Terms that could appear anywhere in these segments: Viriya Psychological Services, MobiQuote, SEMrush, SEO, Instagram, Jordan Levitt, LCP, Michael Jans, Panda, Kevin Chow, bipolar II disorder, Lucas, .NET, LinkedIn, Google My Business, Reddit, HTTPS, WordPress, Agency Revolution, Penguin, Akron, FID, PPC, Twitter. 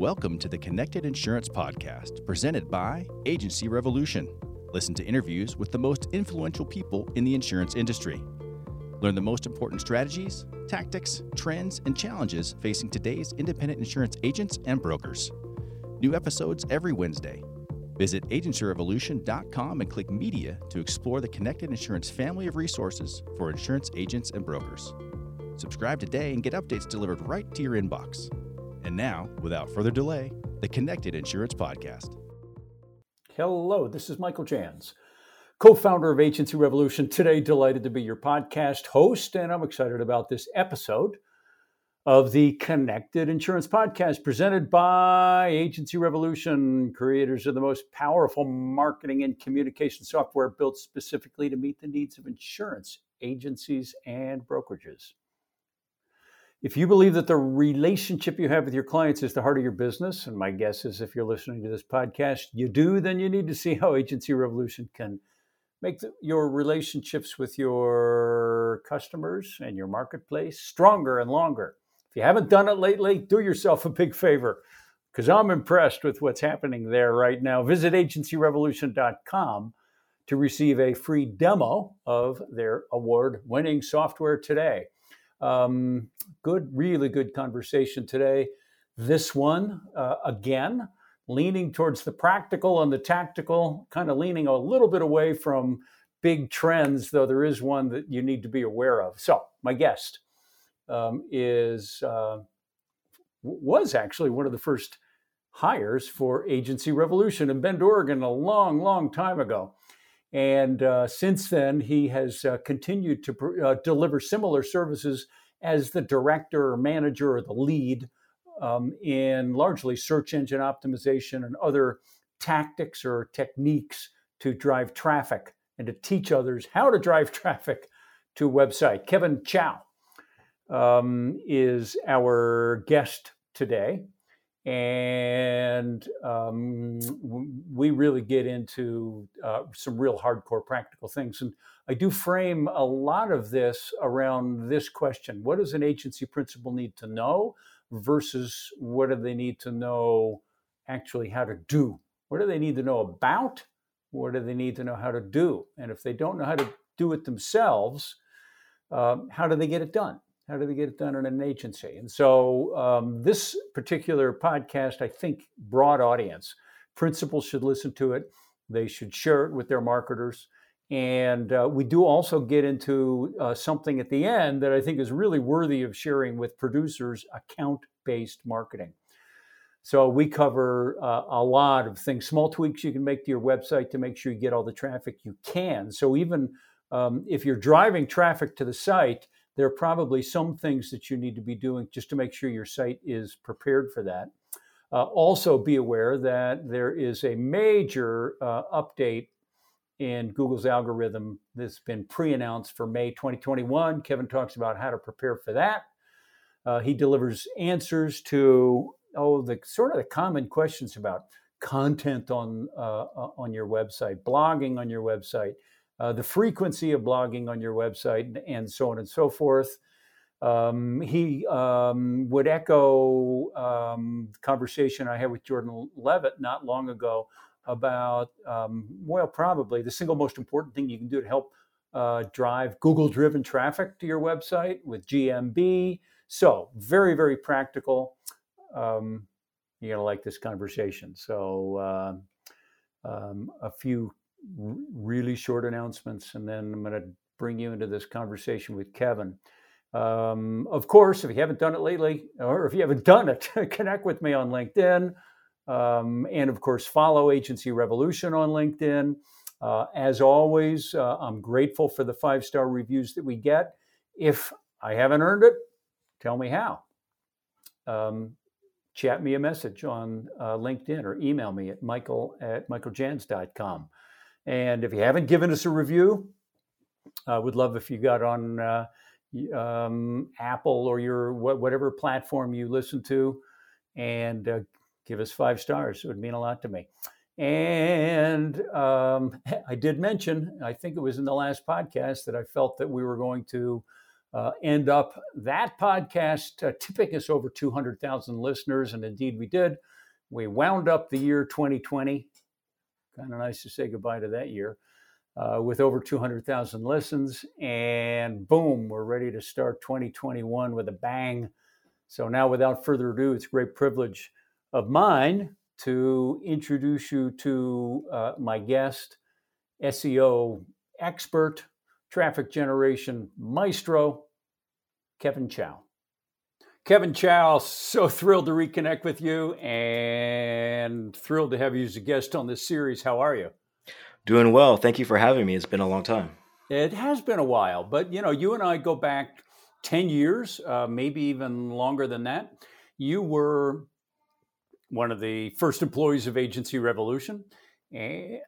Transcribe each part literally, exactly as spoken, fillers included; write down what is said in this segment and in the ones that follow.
Welcome to the Connected Insurance Podcast, presented by Agency Revolution. Listen to interviews with the most influential people in the insurance industry. Learn the most important strategies, tactics, trends, and challenges facing today's independent insurance agents and brokers. New episodes every Wednesday. Visit agency revolution dot com and click Media to explore the Connected Insurance family of resources for insurance agents and brokers. Subscribe today and get updates delivered right to your inbox. And now, without further delay, the Connected Insurance Podcast. Hello, this is Michael Jans, co-founder of Agency Revolution. Today, delighted to be your podcast host, and I'm excited about this episode of the Connected Insurance Podcast, presented by Agency Revolution, creators of the most powerful marketing and communication software built specifically to meet the needs of insurance agencies and brokerages. If you believe that the relationship you have with your clients is the heart of your business, and my guess is if you're listening to this podcast, you do, then you need to see how Agency Revolution can make the, your relationships with your customers and your marketplace stronger and longer. If you haven't done it lately, do yourself a big favor, because I'm impressed with what's happening there right now. Visit agency revolution dot com to receive a free demo of their award-winning software today. Um, good, really good conversation today. This one, uh, again, leaning towards the practical and the tactical, kind of leaning a little bit away from big trends, though there is one that you need to be aware of. So my guest Um, is uh, was actually one of the first hires for Agency Revolution in Bend, Oregon, a long, long time ago. And uh, since then, he has uh, continued to pr- uh, deliver similar services as the director or manager or the lead um, in largely search engine optimization and other tactics or techniques to drive traffic and to teach others how to drive traffic to a website. Kevin Chow Um, is our guest today, and um, we really get into uh, some real hardcore practical things. And I do frame a lot of this around this question: what does an agency principal need to know versus what do they need to know actually how to do? What do they need to know about? What do they need to know how to do? And if they don't know how to do it themselves, uh, how do they get it done? How do they get it done in an agency? And so um, this particular podcast, I think, broad audience. Principals should listen to it. They should share it with their marketers. And uh, we do also get into uh, something at the end that I think is really worthy of sharing with producers: account-based marketing. So we cover uh, a lot of things, small tweaks you can make to your website to make sure you get all the traffic you can. So even um, if you're driving traffic to the site, there are probably some things that you need to be doing just to make sure your site is prepared for that. Uh, also be aware that there is a major uh, update in Google's algorithm that's been pre-announced for May twenty twenty-one. Kevin talks about how to prepare for that. Uh, he delivers answers to oh the sort of the common questions about content on uh, on your website, blogging on your website, Uh, the frequency of blogging on your website, and, and so on and so forth. Um, he um, would echo um, the conversation I had with Jordan Levitt not long ago about, um, well, probably the single most important thing you can do to help uh, drive Google-driven traffic to your website with G M B. So very, very practical. Um, you're going to like this conversation. So uh, um, a few really short announcements, and then I'm going to bring you into this conversation with Kevin. Um, of course, if you haven't done it lately, or if you haven't done it, connect with me on LinkedIn. Um, and of course, follow Agency Revolution on LinkedIn. Uh, as always, uh, I'm grateful for the five-star reviews that we get. If I haven't earned it, tell me how. Um, chat me a message on uh, LinkedIn or email me at michael at michael jans dot com. And if you haven't given us a review, I uh, would love if you got on uh, um, Apple or your wh- whatever platform you listen to and uh, give us five stars. It would mean a lot to me. And um, I did mention, I think it was in the last podcast, that I felt that we were going to uh, end up that podcast uh, tipping us over two hundred thousand listeners. And indeed we did. We wound up the year twenty twenty. Kind of nice to say goodbye to that year uh, with over two hundred thousand listens. And boom, we're ready to start twenty twenty-one with a bang. So now, without further ado, it's a great privilege of mine to introduce you to uh, my guest, S E O expert, traffic generation maestro, Kevin Chow. Kevin Chow, so thrilled to reconnect with you and thrilled to have you as a guest on this series. How are you? Doing well. Thank you for having me. It's been a long time. It has been a while, but you know, you and I go back ten years, uh, maybe even longer than that. You were one of the first employees of Agency Revolution. And,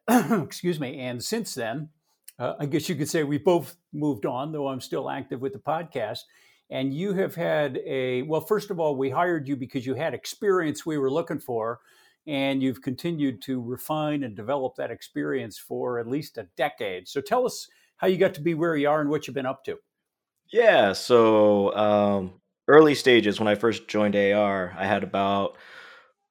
excuse me. And since then, uh, I guess you could say we both moved on, though I'm still active with the podcast. And you have had a, well, first of all, we hired you because you had experience we were looking for, and you've continued to refine and develop that experience for at least a decade. So tell us how you got to be where you are and what you've been up to. Yeah. So um, early stages, when I first joined A R, I had about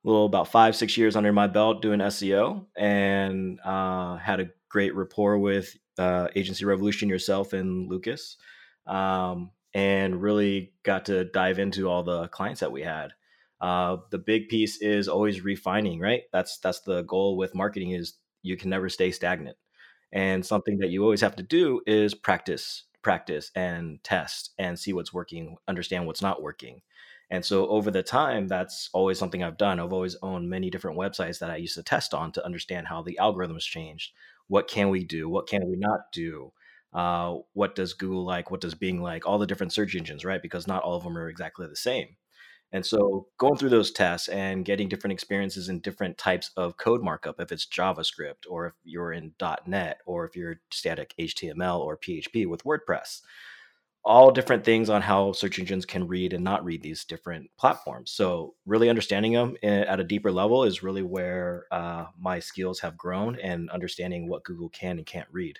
little about five, six years under my belt doing S E O, and uh, had a great rapport with uh, Agency Revolution, yourself and Lucas, um, and really got to dive into all the clients that we had. Uh, the big piece is always refining, right? That's that's the goal with marketing, is you can never stay stagnant. And something that you always have to do is practice, practice and test and see what's working, understand what's not working. And so over the time, that's always something I've done. I've always owned many different websites that I used to test on to understand how the algorithms changed. What can we do? What can we not do? Uh, what does Google like? What does Bing like? All the different search engines, right? Because not all of them are exactly the same. And so going through those tests and getting different experiences in different types of code markup, if it's JavaScript or if you're in dot net or if you're static H T M L or P H P with WordPress. All different things on how search engines can read and not read these different platforms. So really understanding them at a deeper level is really where uh, my skills have grown, and understanding what Google can and can't read.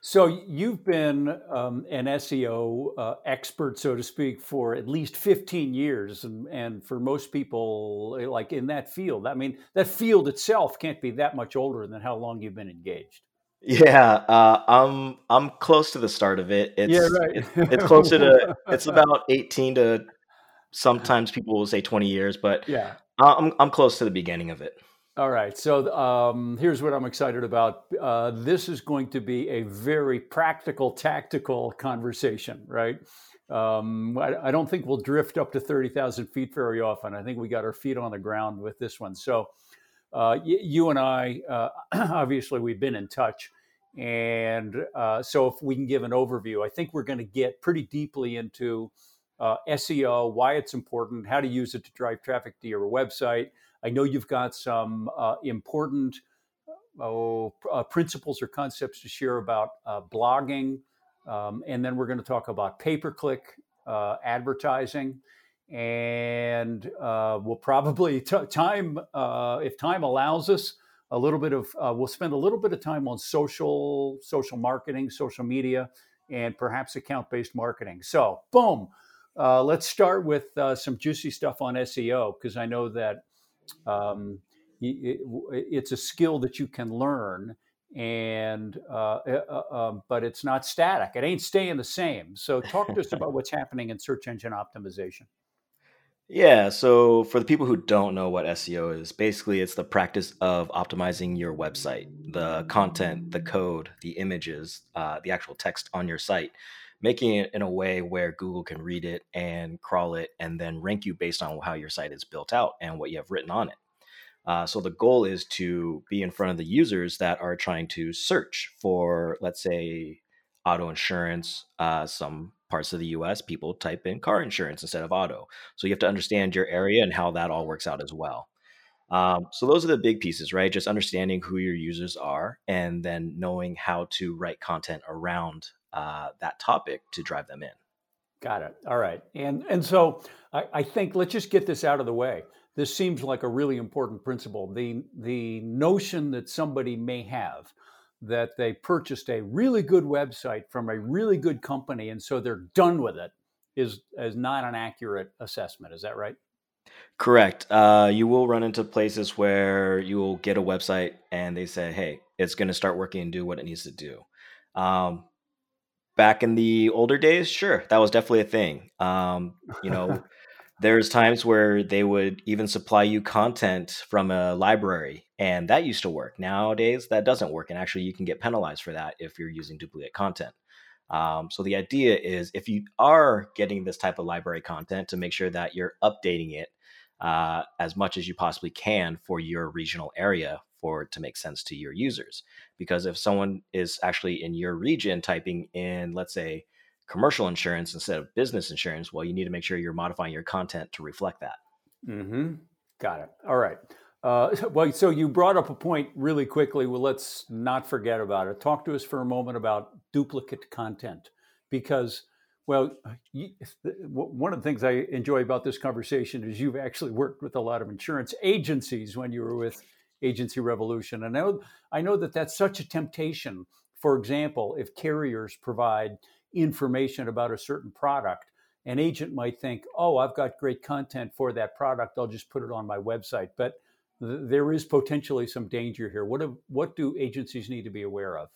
So you've been um, an S E O uh, expert, so to speak, for at least fifteen years. And, and for most people, like in that field, I mean, that field itself can't be that much older than how long you've been engaged. Yeah, uh, I'm I'm close to the start of it. It's, yeah, right. it's, it's closer to it's about eighteen to, sometimes people will say twenty years, but yeah, I'm I'm close to the beginning of it. All right, so um, here's what I'm excited about. Uh, this is going to be a very practical, tactical conversation, right? Um, I, I don't think we'll drift up to thirty thousand feet very often. I think we got our feet on the ground with this one. So. Uh, you, you and I, uh, obviously, we've been in touch. And uh, so if we can give an overview, I think we're going to get pretty deeply into uh, S E O, why it's important, how to use it to drive traffic to your website. I know you've got some uh, important uh, uh, principles or concepts to share about uh, blogging. Um, and then we're going to talk about pay-per-click uh, advertising. And uh, we'll probably t- time, uh, if time allows us, a little bit of, uh, we'll spend a little bit of time on social, social marketing, social media, and perhaps account-based marketing. So, boom, uh, let's start with uh, some juicy stuff on S E O, because I know that um, it, it's a skill that you can learn, and uh, uh, uh, but it's not static. It ain't staying the same. So talk to us about what's happening in search engine optimization. Yeah. So for the people who don't know what S E O is, basically it's the practice of optimizing your website, the content, the code, the images, uh, the actual text on your site, making it in a way where Google can read it and crawl it and then rank you based on how your site is built out and what you have written on it. Uh, so the goal is to be in front of the users that are trying to search for, let's say, auto insurance, uh, some parts of the U S, people type in car insurance instead of auto. So you have to understand your area and how that all works out as well. Um, so those are the big pieces, right? Just understanding who your users are and then knowing how to write content around uh, that topic to drive them in. Got it. All right. And and so I, I think let's just get this out of the way. This seems like a really important principle. The, the notion that somebody may have that they purchased a really good website from a really good company, and so they're done with it is, is not an accurate assessment. Is that right? Correct. Uh, you will run into places where you will get a website and they say, hey, it's going to start working and do what it needs to do. Um, back in the older days, sure, that was definitely a thing. Um, you know, there's times where they would even supply you content from a library, and that used to work. Nowadays, that doesn't work. And actually, you can get penalized for that if you're using duplicate content. Um, so the idea is if you are getting this type of library content, to make sure that you're updating it uh, as much as you possibly can for your regional area for it to make sense to your users. Because if someone is actually in your region typing in, let's say, commercial insurance instead of business insurance, well, you need to make sure you're modifying your content to reflect that. Mm-hmm. Got it. All right. Uh, well, so you brought up a point really quickly. Well, let's not forget about it. Talk to us for a moment about duplicate content, because, well, you, one of the things I enjoy about this conversation is you've actually worked with a lot of insurance agencies when you were with Agency Revolution. And I know, I know that that's such a temptation. For example, if carriers provide information about a certain product, an agent might think, oh, I've got great content for that product, I'll just put it on my website. But th- there is potentially some danger here. What do, what do agencies need to be aware of?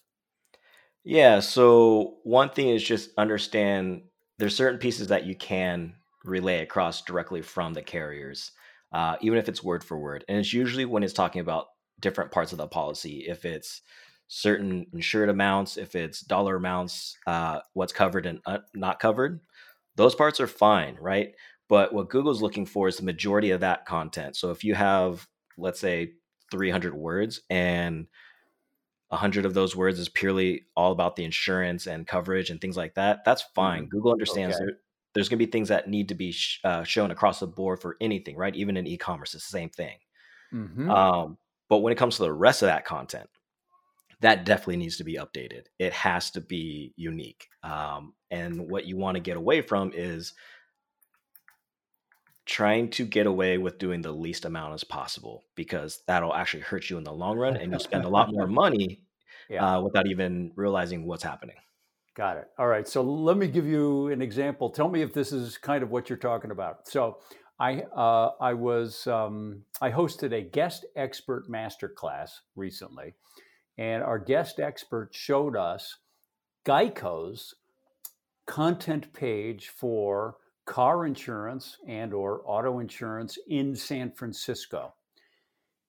Yeah, so one thing is just understand there's certain pieces that you can relay across directly from the carriers, uh, even if it's word for word. And it's usually when it's talking about different parts of the policy, if it's certain insured amounts, if it's dollar amounts, uh, what's covered and uh, not covered, those parts are fine, right? But what Google's looking for is the majority of that content. So if you have, let's say, three hundred words and one hundred of those words is purely all about the insurance and coverage and things like that, that's fine. Mm-hmm. Google understands okay. there, there's going to be things that need to be sh- uh, shown across the board for anything, right? Even in e-commerce, it's the same thing. Mm-hmm. Um, but when it comes to the rest of that content, that definitely needs to be updated. It has to be unique. Um, and what you want to get away from is trying to get away with doing the least amount as possible, because that'll actually hurt you in the long run, and you'll spend a lot more money yeah. uh, without even realizing what's happening. Got it. All right. So let me give you an example. Tell me if this is kind of what you're talking about. So I uh, I was um, I hosted a guest expert masterclass recently. And our guest expert showed us Geico's content page for car insurance and or auto insurance in San Francisco.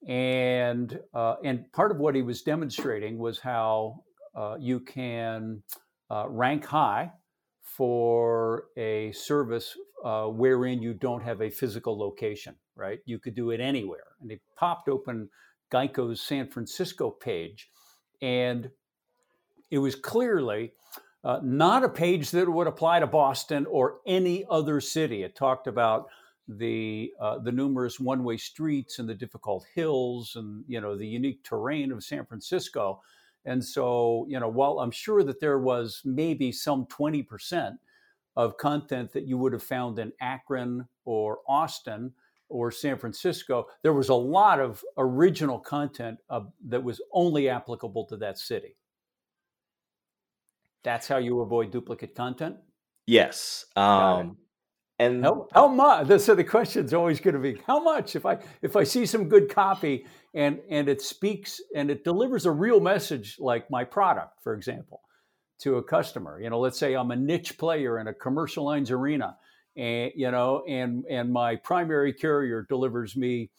And uh, and part of what he was demonstrating was how uh, you can uh, rank high for a service uh, wherein you don't have a physical location, right? You could do it anywhere. And he popped open Geico's San Francisco page, and it was clearly uh, not a page that would apply to Boston or any other city. It talked about the uh, the numerous one-way streets and the difficult hills and, you know, the unique terrain of San Francisco. And so, you know, while I'm sure that there was maybe some twenty percent of content that you would have found in Akron or Austin or San Francisco, there was a lot of original content uh, that was only applicable to that city. That's how you avoid duplicate content? Yes. Um, and how, how much? So the question's always going to be, how much? If I if I see some good copy and and it speaks and it delivers a real message, like my product, for example, to a customer. You know, let's say I'm a niche player in a commercial lines arena. And, you know, and and my primary carrier delivers me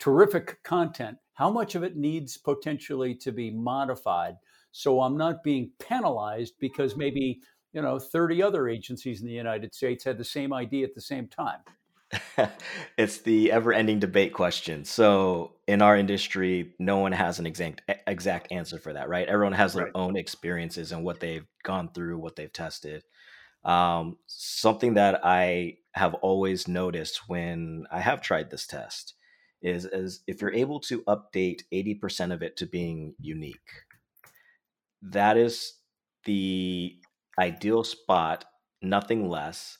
terrific content. How much of it needs potentially to be modified so I'm not being penalized because maybe, you know, thirty other agencies in the United States had the same idea at the same time? It's the ever-ending debate question. So in our industry, no one has an exact exact answer for that, right? Everyone has their right. own experiences and what they've gone through, what they've tested. Um, something that I have always noticed when I have tried this test is, is if you're able to update eighty percent of it to being unique, that is the ideal spot, nothing less.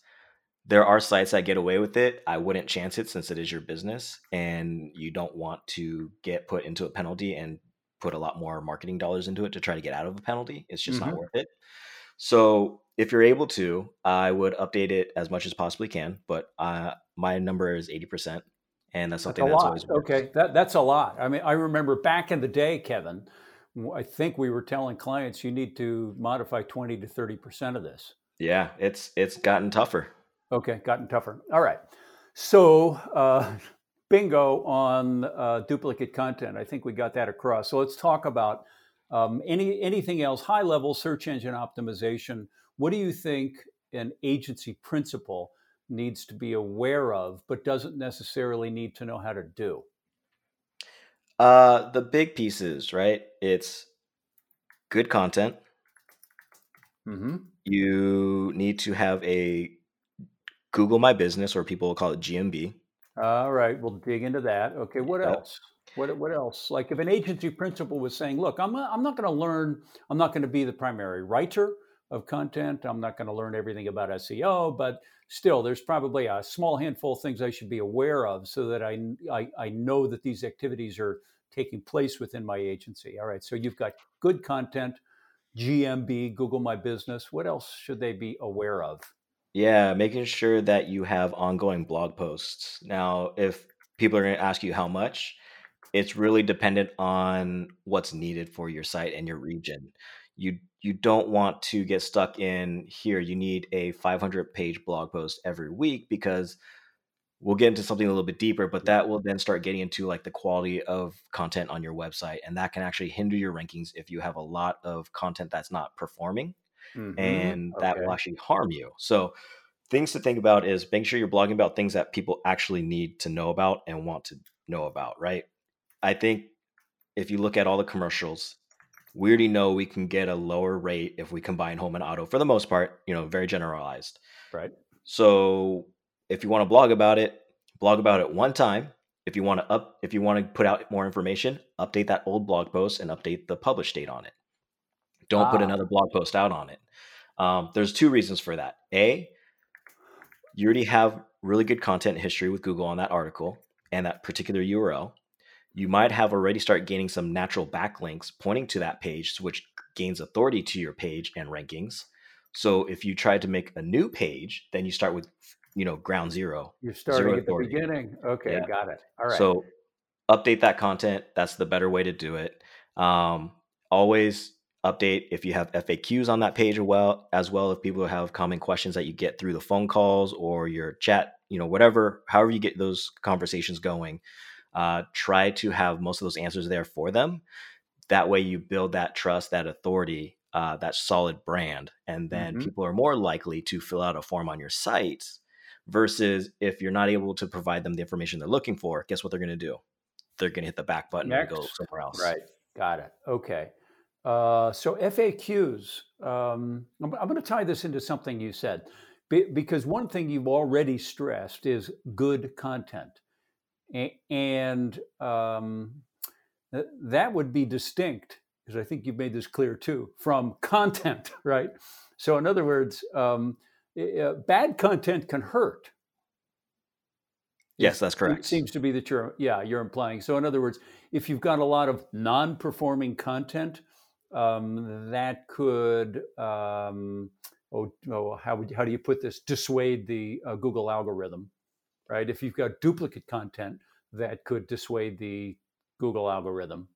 There are sites that get away with it. I wouldn't chance it, since it is your business and you don't want to get put into a penalty and put a lot more marketing dollars into it to try to get out of a penalty. It's just mm-hmm. not worth it. So if you're able to, I would update it as much as possibly can, but uh, my number is eighty percent. And that's something that's, that's always worked. Okay, that, that's a lot. I mean, I remember back in the day, Kevin, I think we were telling clients you need to modify twenty to thirty percent of this. Yeah, it's it's gotten tougher. Okay, gotten tougher. All right. So uh, bingo on uh, duplicate content. I think we got that across. So let's talk about um, any anything else, high level search engine optimization. What do you think an agency principal needs to be aware of, but doesn't necessarily need to know how to do? Uh, the big pieces, right? It's good content. Mm-hmm. You need to have a Google My Business, or people will call it G M B. All right, we'll dig into that. Okay, what yep. else? What what else? Like if an agency principal was saying, look, I'm I'm not going to learn, I'm not going to be the primary writer of content. I'm not going to learn everything about S E O, but still, there's probably a small handful of things I should be aware of so that I, I, I know that these activities are taking place within my agency. All right, so you've got good content, G M B, Google My Business. What else should they be aware of? Yeah, making sure that you have ongoing blog posts. Now, if people are going to ask you how much, it's really dependent on what's needed for your site and your region. You you don't want to get stuck in here. You need a five hundred page blog post every week, because we'll get into something a little bit deeper, but that will then start getting into like the quality of content on your website. And that can actually hinder your rankings if you have a lot of content that's not performing, mm-hmm. and that okay. will actually harm you. So things to think about is make sure you're blogging about things that people actually need to know about and want to know about, right? I think if you look at all the commercials, we already know we can get a lower rate if we combine home and auto, for the most part, you know, very generalized. Right. So if you want to blog about it, blog about it one time. If you want to up, if you want to put out more information, update that old blog post and update the publish date on it. Don't ah. put another blog post out on it. Um, there's two reasons for that. A, you already have really good content history with Google on that article and that particular U R L. You might have already start gaining some natural backlinks pointing to that page, which gains authority to your page and rankings. So if you try to make a new page, then you start with, you know, ground zero. You're starting zero at authority. The beginning. Okay, yeah. Got it. All right. So update that content. That's the better way to do it. Um, always update if you have F A Qs on that page as well, as well if people have common questions that you get through the phone calls or your chat, you know, whatever, however you get those conversations going. Uh, try to have most of those answers there for them. That way you build that trust, that authority, uh, that solid brand. And then mm-hmm. people are more likely to fill out a form on your site versus if you're not able to provide them the information they're looking for, guess what they're going to do? They're going to hit the back button Next. and go somewhere else. Right. Got it. Okay. Uh, so F A Qs, um, I'm, I'm going to tie this into something you said, Be- because one thing you've already stressed is good content. And um, th- that would be distinct, because I think you've made this clear too, from content, right? So in other words, um, uh, bad content can hurt. Yes, that's correct. It seems to be that you're, yeah, you're implying. So in other words, if you've got a lot of non-performing content, um, that could, um, oh, oh, how would, how do you put this? Dissuade the uh, Google algorithm. Right? If you've got duplicate content, that could dissuade the Google algorithm.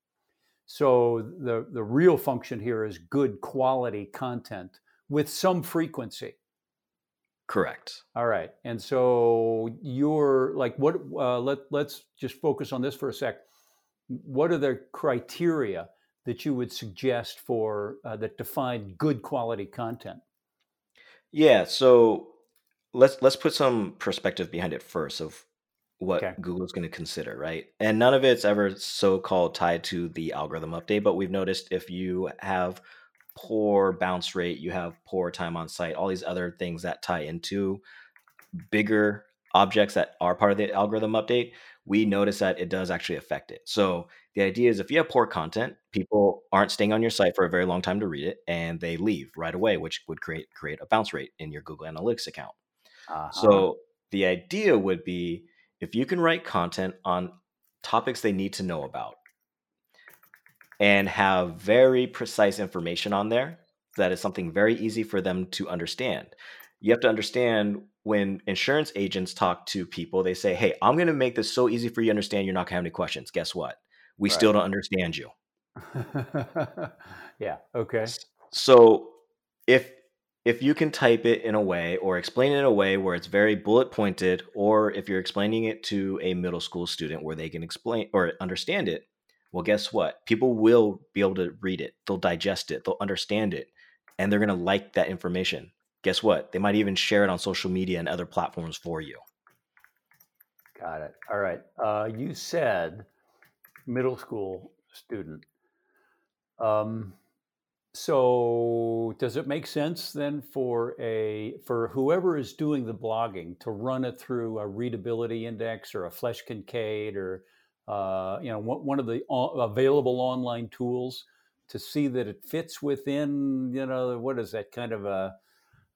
So the, the real function here is good quality content with some frequency. Correct. All right. And so you're like, what? Uh, let, let's just focus on this for a sec. What are the criteria that you would suggest for uh, that define good quality content? Yeah. So Let's let's put some perspective behind it first of what okay. Google's going to consider, right? And none of it's ever so-called tied to the algorithm update, but we've noticed if you have poor bounce rate, you have poor time on site, all these other things that tie into bigger objects that are part of the algorithm update, we notice that it does actually affect it. So the idea is if you have poor content, people aren't staying on your site for a very long time to read it, and they leave right away, which would create create a bounce rate in your Google Analytics account. Uh-huh. So the idea would be if you can write content on topics they need to know about, and have very precise information on there that is something very easy for them to understand. You have to understand when insurance agents talk to people, they say, hey, I'm going to make this so easy for you to understand, you're not going to have any questions. Guess what? We right. still don't understand you. Yeah. Okay. So if if you can type it in a way or explain it in a way where it's very bullet pointed, or if you're explaining it to a middle school student where they can explain or understand it, well, guess what? People will be able to read it. They'll digest it. They'll understand it. And they're going to like that information. Guess what? They might even share it on social media and other platforms for you. Got it. All right. Uh, you said middle school student. Um, so does it make sense then for a for whoever is doing the blogging to run it through a readability index or a Flesh Kincaid or uh, you know one of the available online tools to see that it fits within, you know, what is that kind of a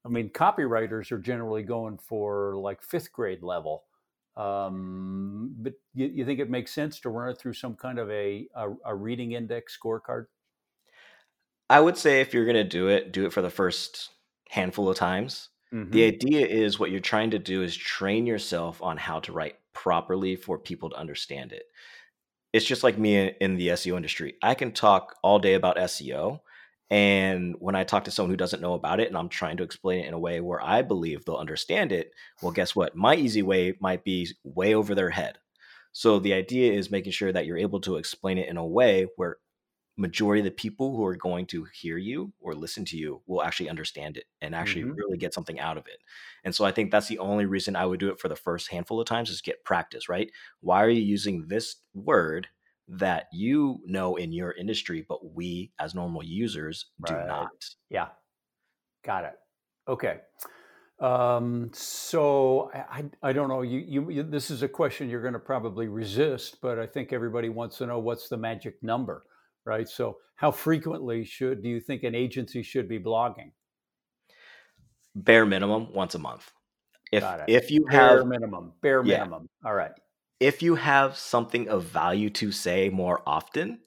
I mean, copywriters are generally going for like fifth grade level, um, but you, you think it makes sense to run it through some kind of a, a, a reading index scorecard? I would say if you're going to do it, do it for the first handful of times. Mm-hmm. The idea is what you're trying to do is train yourself on how to write properly for people to understand it. It's just like me in the S E O industry. I can talk all day about S E O. And when I talk to someone who doesn't know about it and I'm trying to explain it in a way where I believe they'll understand it, well, guess what? My easy way might be way over their head. So the idea is making sure that you're able to explain it in a way where majority of the people who are going to hear you or listen to you will actually understand it and actually mm-hmm. really get something out of it. And so I think that's the only reason I would do it for the first handful of times is get practice, right? Why are you using this word that you know in your industry, but we as normal users do right. not. Yeah. Got it. Okay. Um, so I, I don't know, you, you, you, this is a question you're going to probably resist, but I think everybody wants to know what's the magic number, right? So how frequently should, do you think an agency should be blogging? Bare minimum, once a month. If, Got it. if you bare have minimum, bare minimum. Yeah. All right. If you have something of value to say more often,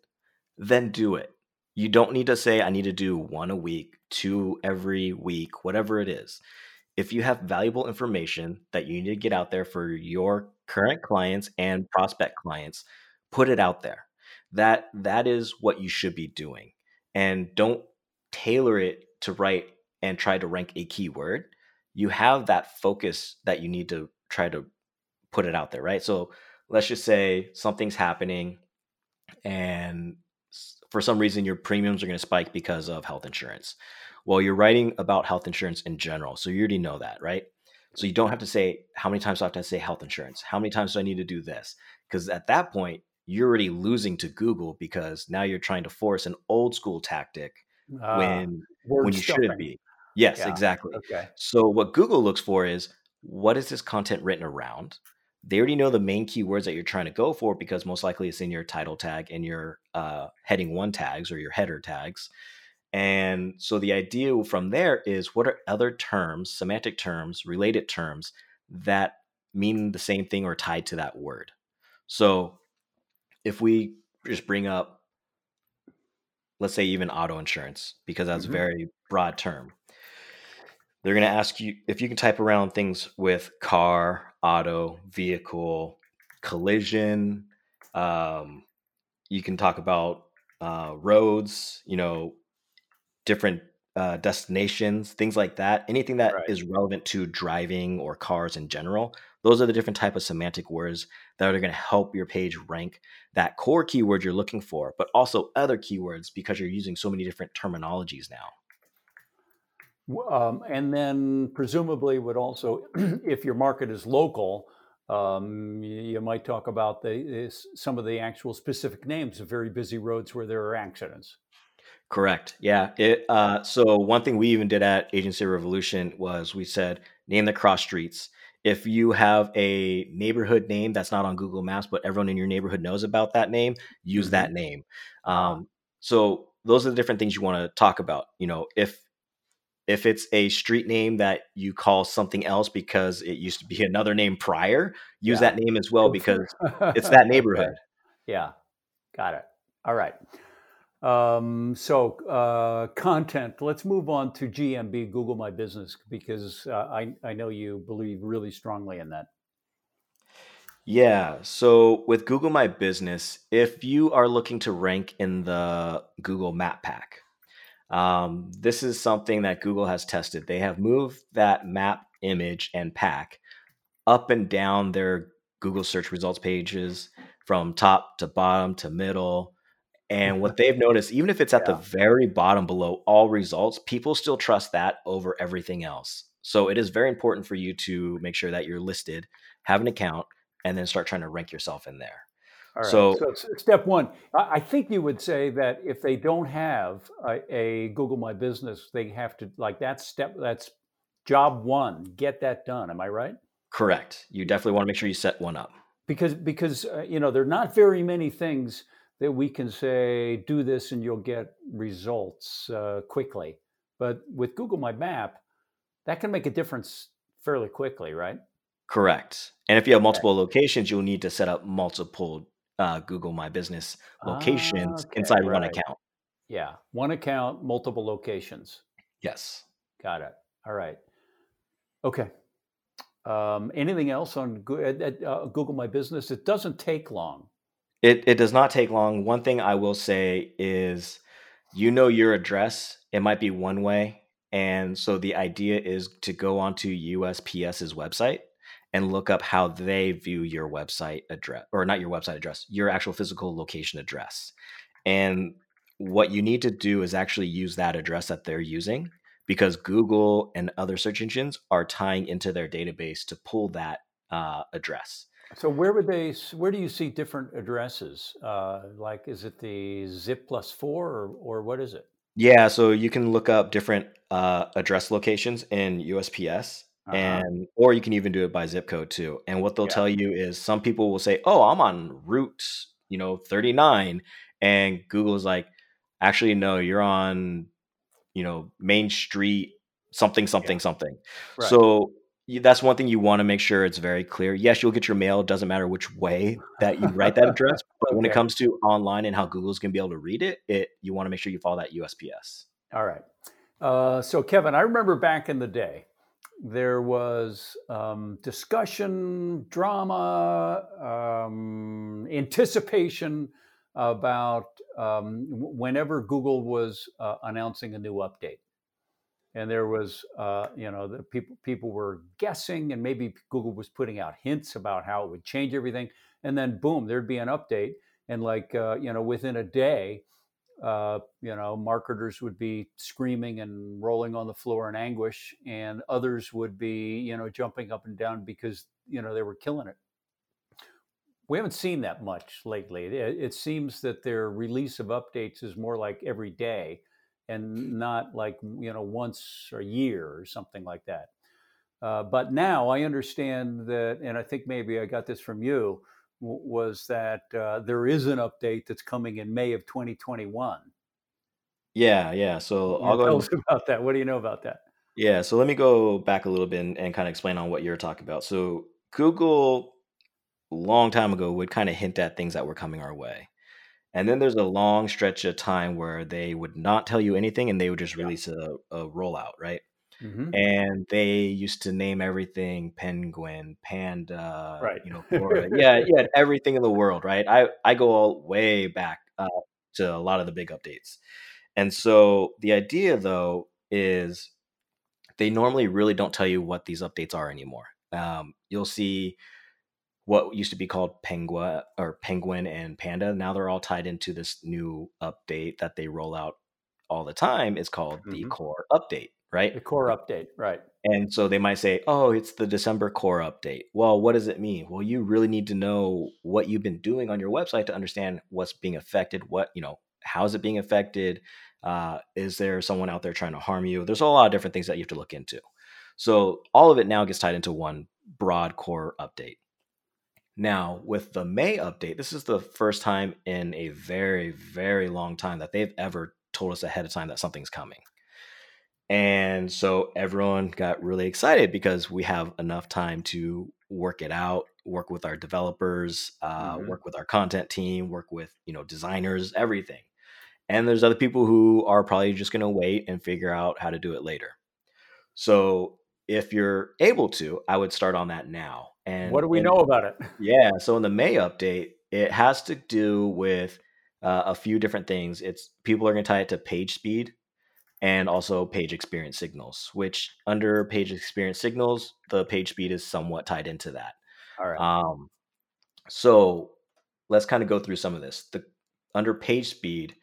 then do it. You don't need to say, I need to do one a week, two every week, whatever it is. If you have valuable information that you need to get out there for your current clients and prospect clients, put it out there. That that is what you should be doing. And don't tailor it to write and try to rank a keyword. You have that focus that you need to try to put it out there, right? So let's just say something's happening and for some reason your premiums are going to spike because of health insurance. Well, you're writing about health insurance in general. So you already know that, right? So you don't have to say, how many times do I have to say health insurance? How many times do I need to do this? Because at that point, you're already losing to Google because now you're trying to force an old school tactic uh, when, when you stuffing. should be. Yes, yeah. exactly. Okay. So what Google looks for is, what is this content written around? They already know the main keywords that you're trying to go for because most likely it's in your title tag and your uh, heading one tags or your header tags. And so the idea from there is what are other terms, semantic terms, related terms that mean the same thing or tied to that word? So if we just bring up, let's say even auto insurance, because that's mm-hmm. a very broad term. They're going to ask you if you can type around things with car, auto, vehicle, collision. Um, you can talk about uh, roads, you know, different uh, destinations, things like that. Anything that right. is relevant to driving or cars in general. Those are the different type of semantic words that are going to help your page rank that core keyword you're looking for, but also other keywords because you're using so many different terminologies now. Um, and then presumably would also, if your market is local, um, you, you might talk about the, some of the actual specific names of very busy roads where there are accidents. Correct. Yeah. It, uh, so one thing we even did at Agency Revolution was we said, name the cross streets. If you have a neighborhood name that's not on Google Maps, but everyone in your neighborhood knows about that name, use that name. Um, so those are the different things you want to talk about. You know, if If it's a street name that you call something else because it used to be another name prior, use yeah. that name as well because it's that neighborhood. Yeah. Got it. All right. Um, so uh, content, let's move on to G M B, Google My Business, because uh, I, I know you believe really strongly in that. Yeah. So with Google My Business, if you are looking to rank in the Google Map Pack, um, this is something that Google has tested. They have moved that map, image, and pack up and down their Google search results pages from top to bottom to middle. And what they've noticed, even if it's at yeah. the very bottom below all results, people still trust that over everything else. So it is very important for you to make sure that you're listed, have an account, and then start trying to rank yourself in there. All right. So, so step one, I think you would say that if they don't have a, a Google My Business, they have to, like, that's step, that's job one, get that done. Am I right? Correct. You definitely want to make sure you set one up. Because, because uh, you know, there are not very many things that we can say, do this and you'll get results uh, quickly. But with Google My Map, that can make a difference fairly quickly, right? Correct. And if you have multiple okay. locations, you'll need to set up multiple uh, Google My Business locations ah, okay. inside right. one account. Yeah. One account, multiple locations. Yes. Got it. All right. Okay. Um, anything else on uh, Google My Business? It doesn't take long. It it does not take long. One thing I will say is, you know, your address, it might be one way. And so the idea is to go onto U S P S's website and look up how they view your website address, or not your website address, your actual physical location address. And what you need to do is actually use that address that they're using, because Google and other search engines are tying into their database to pull that uh, address. So where would they? Where do you see different addresses? Uh, like, is it the zip plus four, or, or what is it? Yeah, so you can look up different uh, address locations in U S P S, uh-huh. and or you can even do it by zip code too. And what they'll yeah. tell you is, some people will say, "Oh, I'm on route, you know, thirty-nine," and Google is like, "Actually, no, you're on, you know, Main Street something something yeah. something." Right. So that's one thing you want to make sure it's very clear. Yes, you'll get your mail. It doesn't matter which way that you write that address. But okay. when it comes to online and how Google's going to be able to read it, it you want to make sure you follow that U S P S. All right. Uh, so, Kevin, I remember back in the day, there was um, discussion, drama, um, anticipation about um, whenever Google was uh, announcing a new update. And there was, uh, you know, the people people were guessing, and maybe Google was putting out hints about how it would change everything. And then, boom, there'd be an update. And like, uh, you know, within a day, uh, you know, marketers would be screaming and rolling on the floor in anguish. And others would be, you know, jumping up and down because, you know, they were killing it. We haven't seen that much lately. It, it seems that their release of updates is more like every day, and not like, you know, once a year or something like that. Uh, but now I understand that, and I think maybe I got this from you, w- was that uh, there is an update that's coming in May of twenty twenty-one. Yeah, yeah. So I'll go tell us about that. What do you know about that? Yeah, so let me go back a little bit and, and kind of explain on what you're talking about. So Google, a long time ago, would kind of hint at things that were coming our way. And then there's a long stretch of time where they would not tell you anything, and they would just release yeah. a, a rollout, right? Mm-hmm. And they used to name everything Penguin, Panda, right. you know, Florida. yeah, yeah, everything in the world, right? I, I go all way back uh, to a lot of the big updates. And so the idea, though, is they normally really don't tell you what these updates are anymore. Um, you'll see what used to be called Penguin or Penguin and Panda. Now they're all tied into this new update that they roll out all the time. It's called mm-hmm. the core update, right? The core update, right. And so they might say, oh, it's the December core update. Well, what does it mean? Well, you really need to know what you've been doing on your website to understand what's being affected. What, you know, how is it being affected? Uh, is there someone out there trying to harm you? There's a lot of different things that you have to look into. So all of it now gets tied into one broad core update. Now, with the May update, this is the first time in a very, very long time that they've ever told us ahead of time that something's coming. And so everyone got really excited because we have enough time to work it out, work with our developers, uh, mm-hmm. work with our content team, work with, you know, designers, everything. And there's other people who are probably just going to wait and figure out how to do it later. So if you're able to, I would start on that now. And what do we and, know about it? Yeah. So in the May update, it has to do with uh, a few different things. It's people are going to tie it to page speed and also page experience signals, which under page experience signals, the page speed is somewhat tied into that. All right. Um, so let's kind of go through some of this. The under page speed,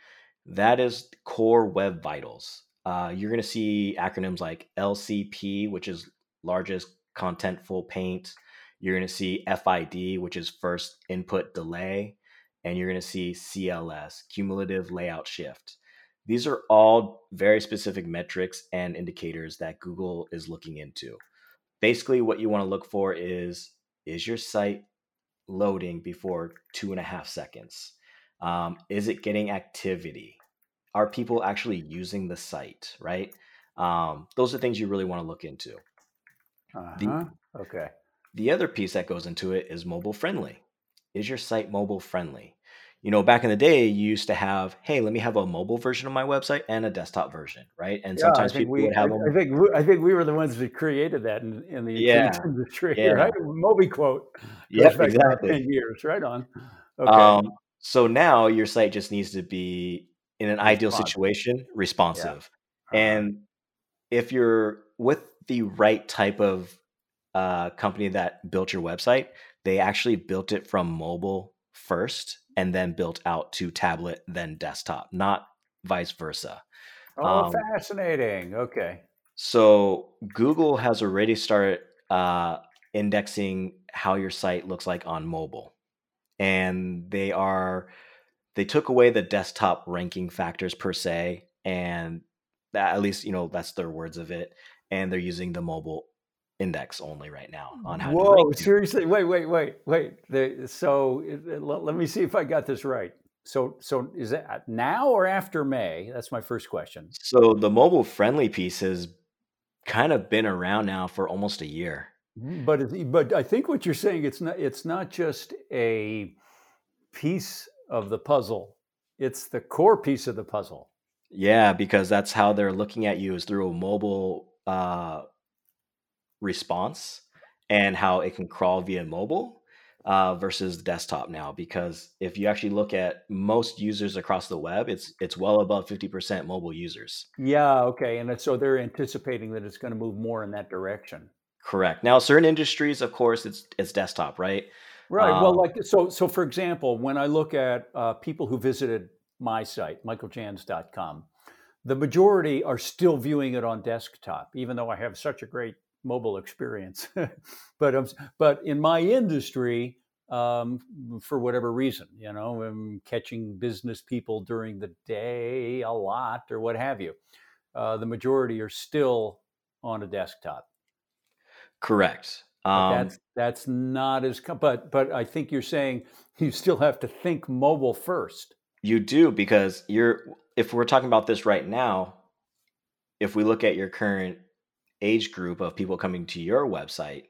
that is core web vitals. Uh, you're going to see acronyms like L C P, which is largest contentful paint. You're going to see F I D, which is first input delay. And you're going to see C L S, cumulative layout shift. These are all very specific metrics and indicators that Google is looking into. Basically, what you want to look for is, is your site loading before two and a half seconds? Um, is it getting activity? Are people actually using the site, right? Um, those are things you really want to look into. Uh-huh. The, okay. The other piece that goes into it is mobile friendly. Is your site mobile friendly? You know, back in the day, you used to have, hey, let me have a mobile version of my website and a desktop version, right? And yeah, sometimes people we, would have I, a... I think we, I think we were the ones that created that in, in the yeah, industry, yeah. right? MobiQuote. Yeah, exactly. ten years, right on. Okay. Um, so now your site just needs to be, in an ideal situation, responsive. Yeah. And if you're with the right type of uh, company that built your website, they actually built it from mobile first and then built out to tablet, then desktop, not vice versa. Oh, um, fascinating. Okay. So Google has already started uh, indexing how your site looks like on mobile. And they are... They took away the desktop ranking factors per se, and that, at least, you know, that's their words of it. And they're using the mobile index only right now on how. Whoa, to rank seriously? People. Wait, wait, wait, wait. They, so it, it, let me see if I got this right. So, so is that now or after May? That's my first question. So the mobile friendly piece has kind of been around now for almost a year. But but I think what you're saying, it's not it's not just a piece of the puzzle. It's the core piece of the puzzle. Yeah, because that's how they're looking at you, is through a mobile uh, response and how it can crawl via mobile uh, versus desktop now. Because if you actually look at most users across the web, it's it's well above fifty percent mobile users. Yeah, okay. And so they're anticipating that it's going to move more in that direction. Correct. Now, certain industries, of course, it's it's desktop, right? Right. Um, well, like so. So, for example, when I look at uh, people who visited my site, michael jans dot com, the majority are still viewing it on desktop, even though I have such a great mobile experience. but um, but in my industry, um, for whatever reason, you know, I'm catching business people during the day a lot, or what have you. Uh, the majority are still on a desktop. Correct. Um, that's that's not as, but but I think you're saying you still have to think mobile first. You do, because you're. If we're talking about this right now, if we look at your current age group of people coming to your website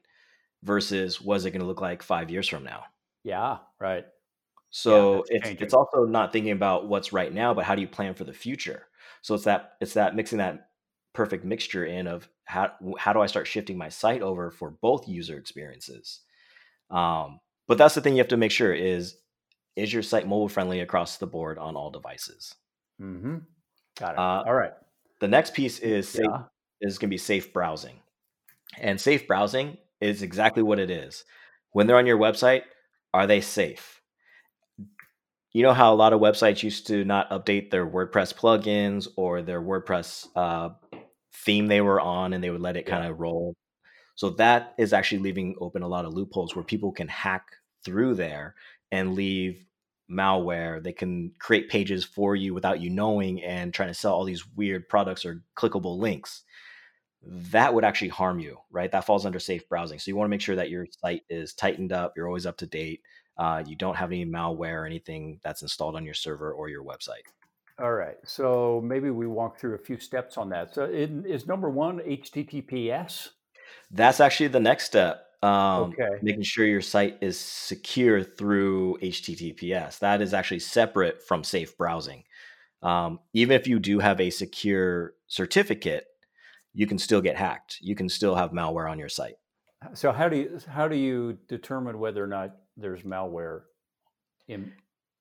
versus what's it going to look like five years from now? Yeah, right. So yeah, it's it's also not thinking about what's right now, but how do you plan for the future? So it's that it's that mixing that perfect mixture in of. How how do I start shifting my site over for both user experiences? Um, but that's the thing you have to make sure is, is your site mobile friendly across the board on all devices? Mm-hmm. Got it. Uh, all right. The next piece is safe, yeah. is going to be safe browsing. And safe browsing is exactly what it is. When they're on your website, are they safe? You know how a lot of websites used to not update their WordPress plugins or their WordPress uh theme they were on, and they would let it kind of roll. So that is actually leaving open a lot of loopholes where people can hack through there and leave malware. They can create pages for you without you knowing and trying to sell all these weird products or clickable links. That would actually harm you, right? That falls under safe browsing. So you want to make sure that your site is tightened up. You're always up to date. Uh, you don't have any malware or anything that's installed on your server or your website. All right, so maybe we walk through a few steps on that. So it, is number one H T T P S? That's actually the next step. Um, okay. Making sure your site is secure through H T T P S. That is actually separate from safe browsing. Um, even if you do have a secure certificate, you can still get hacked. You can still have malware on your site. So how do you how do you determine whether or not there's malware in,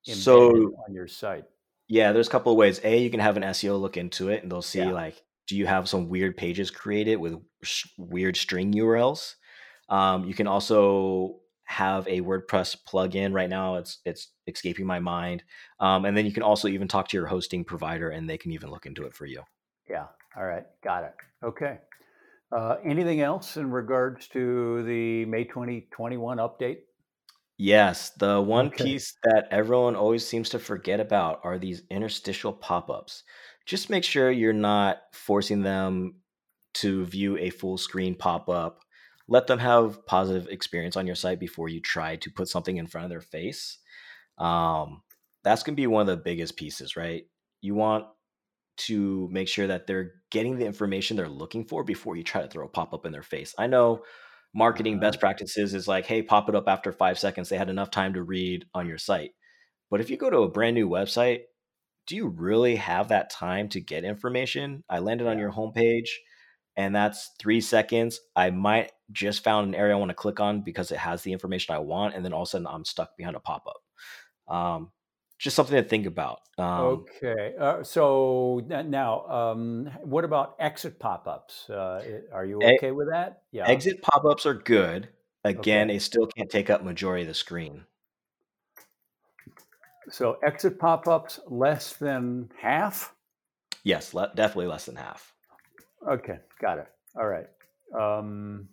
in so, on your site? Yeah, there's a couple of ways. A, you can have an S E O look into it, and they'll see yeah. like, do you have some weird pages created with sh- weird string U R Ls? Um, you can also have a WordPress plugin. Right now, it's it's escaping my mind. Um, and then you can also even talk to your hosting provider, and they can even look into it for you. Yeah. All right. Got it. Okay. Uh, anything else in regards to the May twenty twenty-one update? Yes. The one okay. piece that everyone always seems to forget about are these interstitial pop-ups. Just make sure you're not forcing them to view a full screen pop-up. Let them have positive experience on your site before you try to put something in front of their face. Um, that's going to be one of the biggest pieces, right? You want to make sure that they're getting the information they're looking for before you try to throw a pop-up in their face. I know marketing best practices is like, hey, pop it up after five seconds. They had enough time to read on your site. But if you go to a brand new website, do you really have that time to get information? I landed on your homepage, and that's three seconds. I might just found an area I want to click on because it has the information I want. And then all of a sudden I'm stuck behind a pop-up. Um, just something to think about. Um, okay. Uh, so now um, what about exit pop-ups? Uh, are you okay with that? Yeah. Exit pop-ups are good. Again, okay. It still can't take up majority of the screen. So exit pop-ups less than half? Yes, le- definitely less than half. Okay, got it. All right. Um,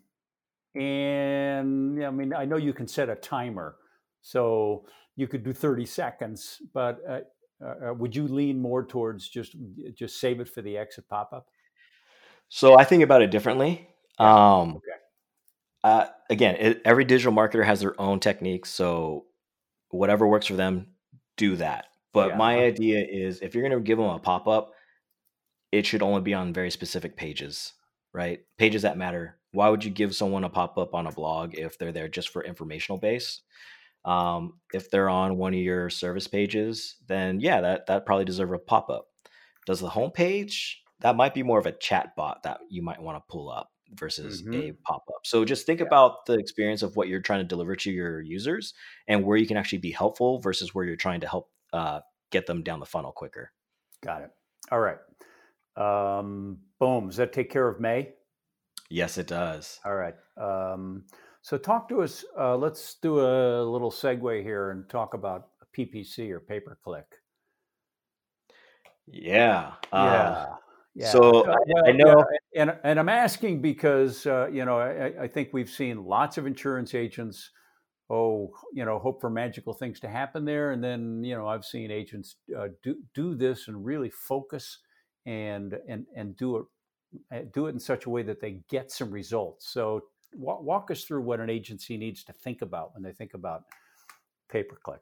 and I mean, I know you can set a timer, so you could do thirty seconds, but uh, uh, would you lean more towards just just save it for the exit pop-up? So I think about it differently. Um, okay. Uh, again, it, every digital marketer has their own techniques, so whatever works for them, do that. But yeah. my idea is if you're going to give them a pop-up, it should only be on very specific pages, right? Pages that matter. Why would you give someone a pop-up on a blog if they're there just for informational base? Um, if they're on one of your service pages, then yeah, that that probably deserves a pop-up. Does the homepage, that might be more of a chat bot that you might want to pull up versus mm-hmm. a pop-up. So just think yeah. about the experience of what you're trying to deliver to your users and where you can actually be helpful versus where you're trying to help uh, get them down the funnel quicker. Got it. All right. Um, boom. Does that take care of May? Yes, it does. All right. Um, so talk to us. Uh, let's do a little segue here and talk about P P C or pay-per-click. Yeah. Yeah. Uh, yeah. So uh, I, I know. Yeah. And, and I'm asking because, uh, you know, I, I think we've seen lots of insurance agents, oh, you know, hope for magical things to happen there. And then, you know, I've seen agents uh, do, do this and really focus and and and do it do it in such a way that they get some results. So w- walk us through what an agency needs to think about when they think about pay-per-click.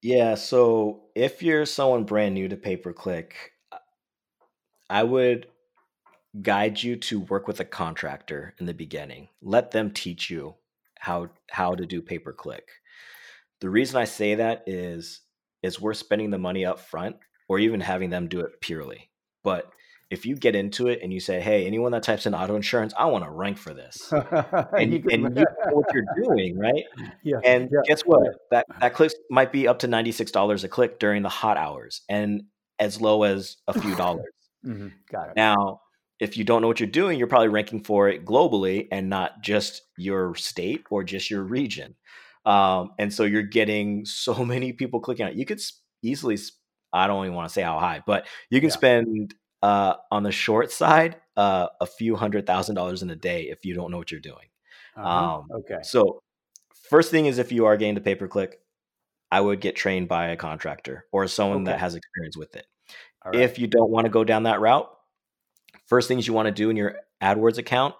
Yeah, so if you're someone brand new to pay-per-click, I would guide you to work with a contractor in the beginning. Let them teach you how how to do pay-per-click. The reason I say that is it's worth spending the money up front or even having them do it purely. But if you get into it and you say, hey, anyone that types in auto insurance, I want to rank for this. And you, and you know what you're doing, right? Yeah, and yeah, guess what? Yeah. That that click might be up to ninety-six dollars a click during the hot hours and as low as a few dollars. Mm-hmm. Got it. Now, if you don't know what you're doing, you're probably ranking for it globally and not just your state or just your region. Um, and so you're getting so many people clicking on it. You could easily I don't even want to say how high, but you can yeah. spend uh, on the short side uh, a few hundred thousand dollars in a day if you don't know what you're doing. Uh-huh. Um, okay. So first thing is if you are getting to pay-per-click, I would get trained by a contractor or someone okay. that has experience with it. All right. If you don't want to go down that route, first things you want to do in your AdWords account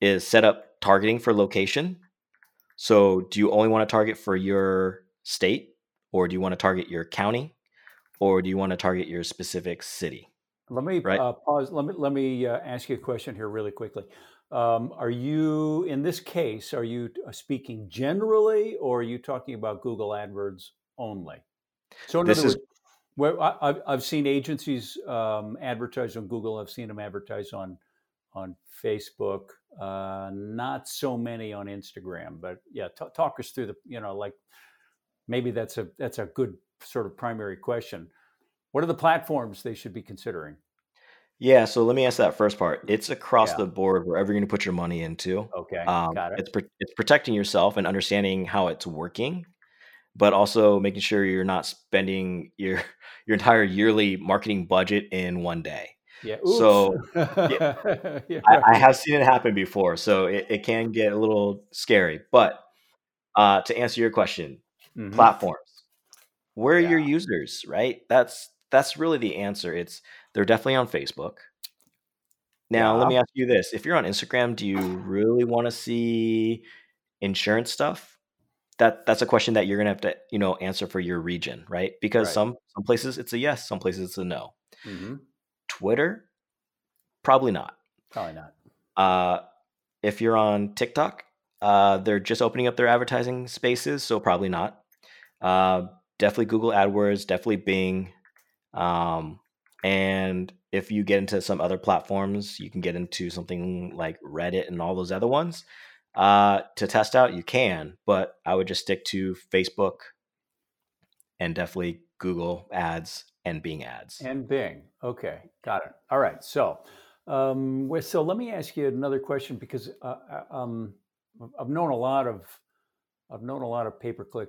is set up targeting for location. So do you only want to target for your state or do you want to target your county? Or do you want to target your specific city? Let me right? uh, pause. Let me let me uh, ask you a question here really quickly. Um, are you, in this case, are you speaking generally or are you talking about Google AdWords only? So in this other is, words, Well, I, I've seen agencies um, advertise on Google. I've seen them advertise on on Facebook. Uh, not so many on Instagram, but yeah, t- talk us through the, you know, like maybe that's a that's a good sort of primary question. What are the platforms they should be considering? Yeah, so let me answer that first part. It's across yeah. the board, wherever you're going to put your money into. Okay, um, got it. It's, pro- it's protecting yourself and understanding how it's working, but also making sure you're not spending your your entire yearly marketing budget in one day. Yeah. Oops. So yeah, yeah. I, I have seen it happen before, so it, it can get a little scary. But uh, to answer your question, mm-hmm. platforms, where are yeah. your users, right? That's that's really the answer. It's they're definitely on Facebook. Now, yeah. let me ask you this. If you're on Instagram, do you really want to see insurance stuff? That that's a question that you're going to have to, you know, answer for your region, right? Because right. some some places it's a yes, some places it's a no. Mm-hmm. Twitter, probably not. Probably not. Uh, if you're on TikTok, uh, they're just opening up their advertising spaces, so probably not. Uh, definitely Google AdWords, definitely Bing. Um, and if you get into some other platforms, you can get into something like Reddit and all those other ones. Uh, to test out, you can, but I would just stick to Facebook and definitely Google Ads and Bing Ads. And Bing. Okay. Got it. All right. So, um, so let me ask you another question because, uh, um, I've known a lot of, I've known a lot of pay-per-click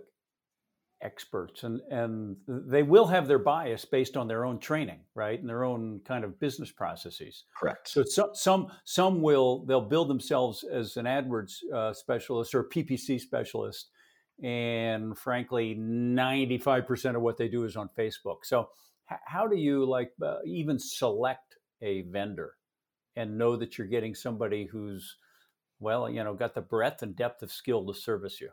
experts and, and they will have their bias based on their own training, right? And their own kind of business processes. Correct. So some, some, some will, they'll build themselves as an AdWords uh, specialist or P P C specialist. And frankly, ninety-five percent of what they do is on Facebook. So h- how do you like uh, even select a vendor and know that you're getting somebody who's, well, you know, got the breadth and depth of skill to service you?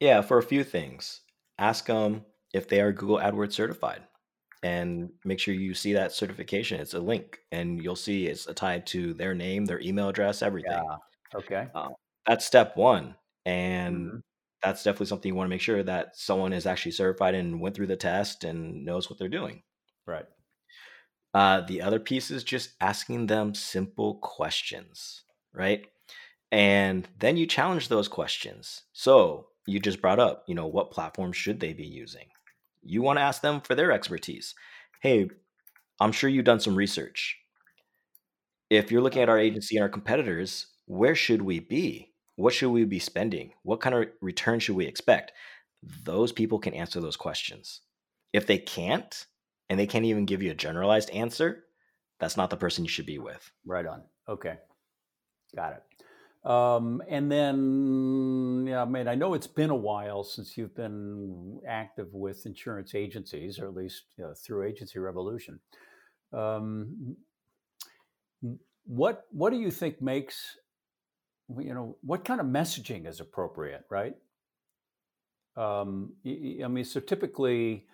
Yeah, for a few things. Ask them if they are Google AdWords certified and make sure you see that certification. It's a link and you'll see it's tied to their name, their email address, everything. Yeah. Okay. Uh, that's step one. And mm-hmm. that's definitely something you want to make sure that someone is actually certified and went through the test and knows what they're doing. Right. Uh, the other piece is just asking them simple questions, right? And then you challenge those questions. So you just brought up, you know, what platform should they be using? You want to ask them for their expertise. Hey, I'm sure you've done some research. If you're looking at our agency and our competitors, where should we be? What should we be spending? What kind of return should we expect? Those people can answer those questions. If they can't, and they can't even give you a generalized answer, that's not the person you should be with. Right on. Okay. Got it. Um, and then, yeah, I mean, I know it's been a while since you've been active with insurance agencies, or at least you know, through Agency Revolution. Um, what, what do you think makes... you know, what kind of messaging is appropriate, right? Um, I mean, so typically,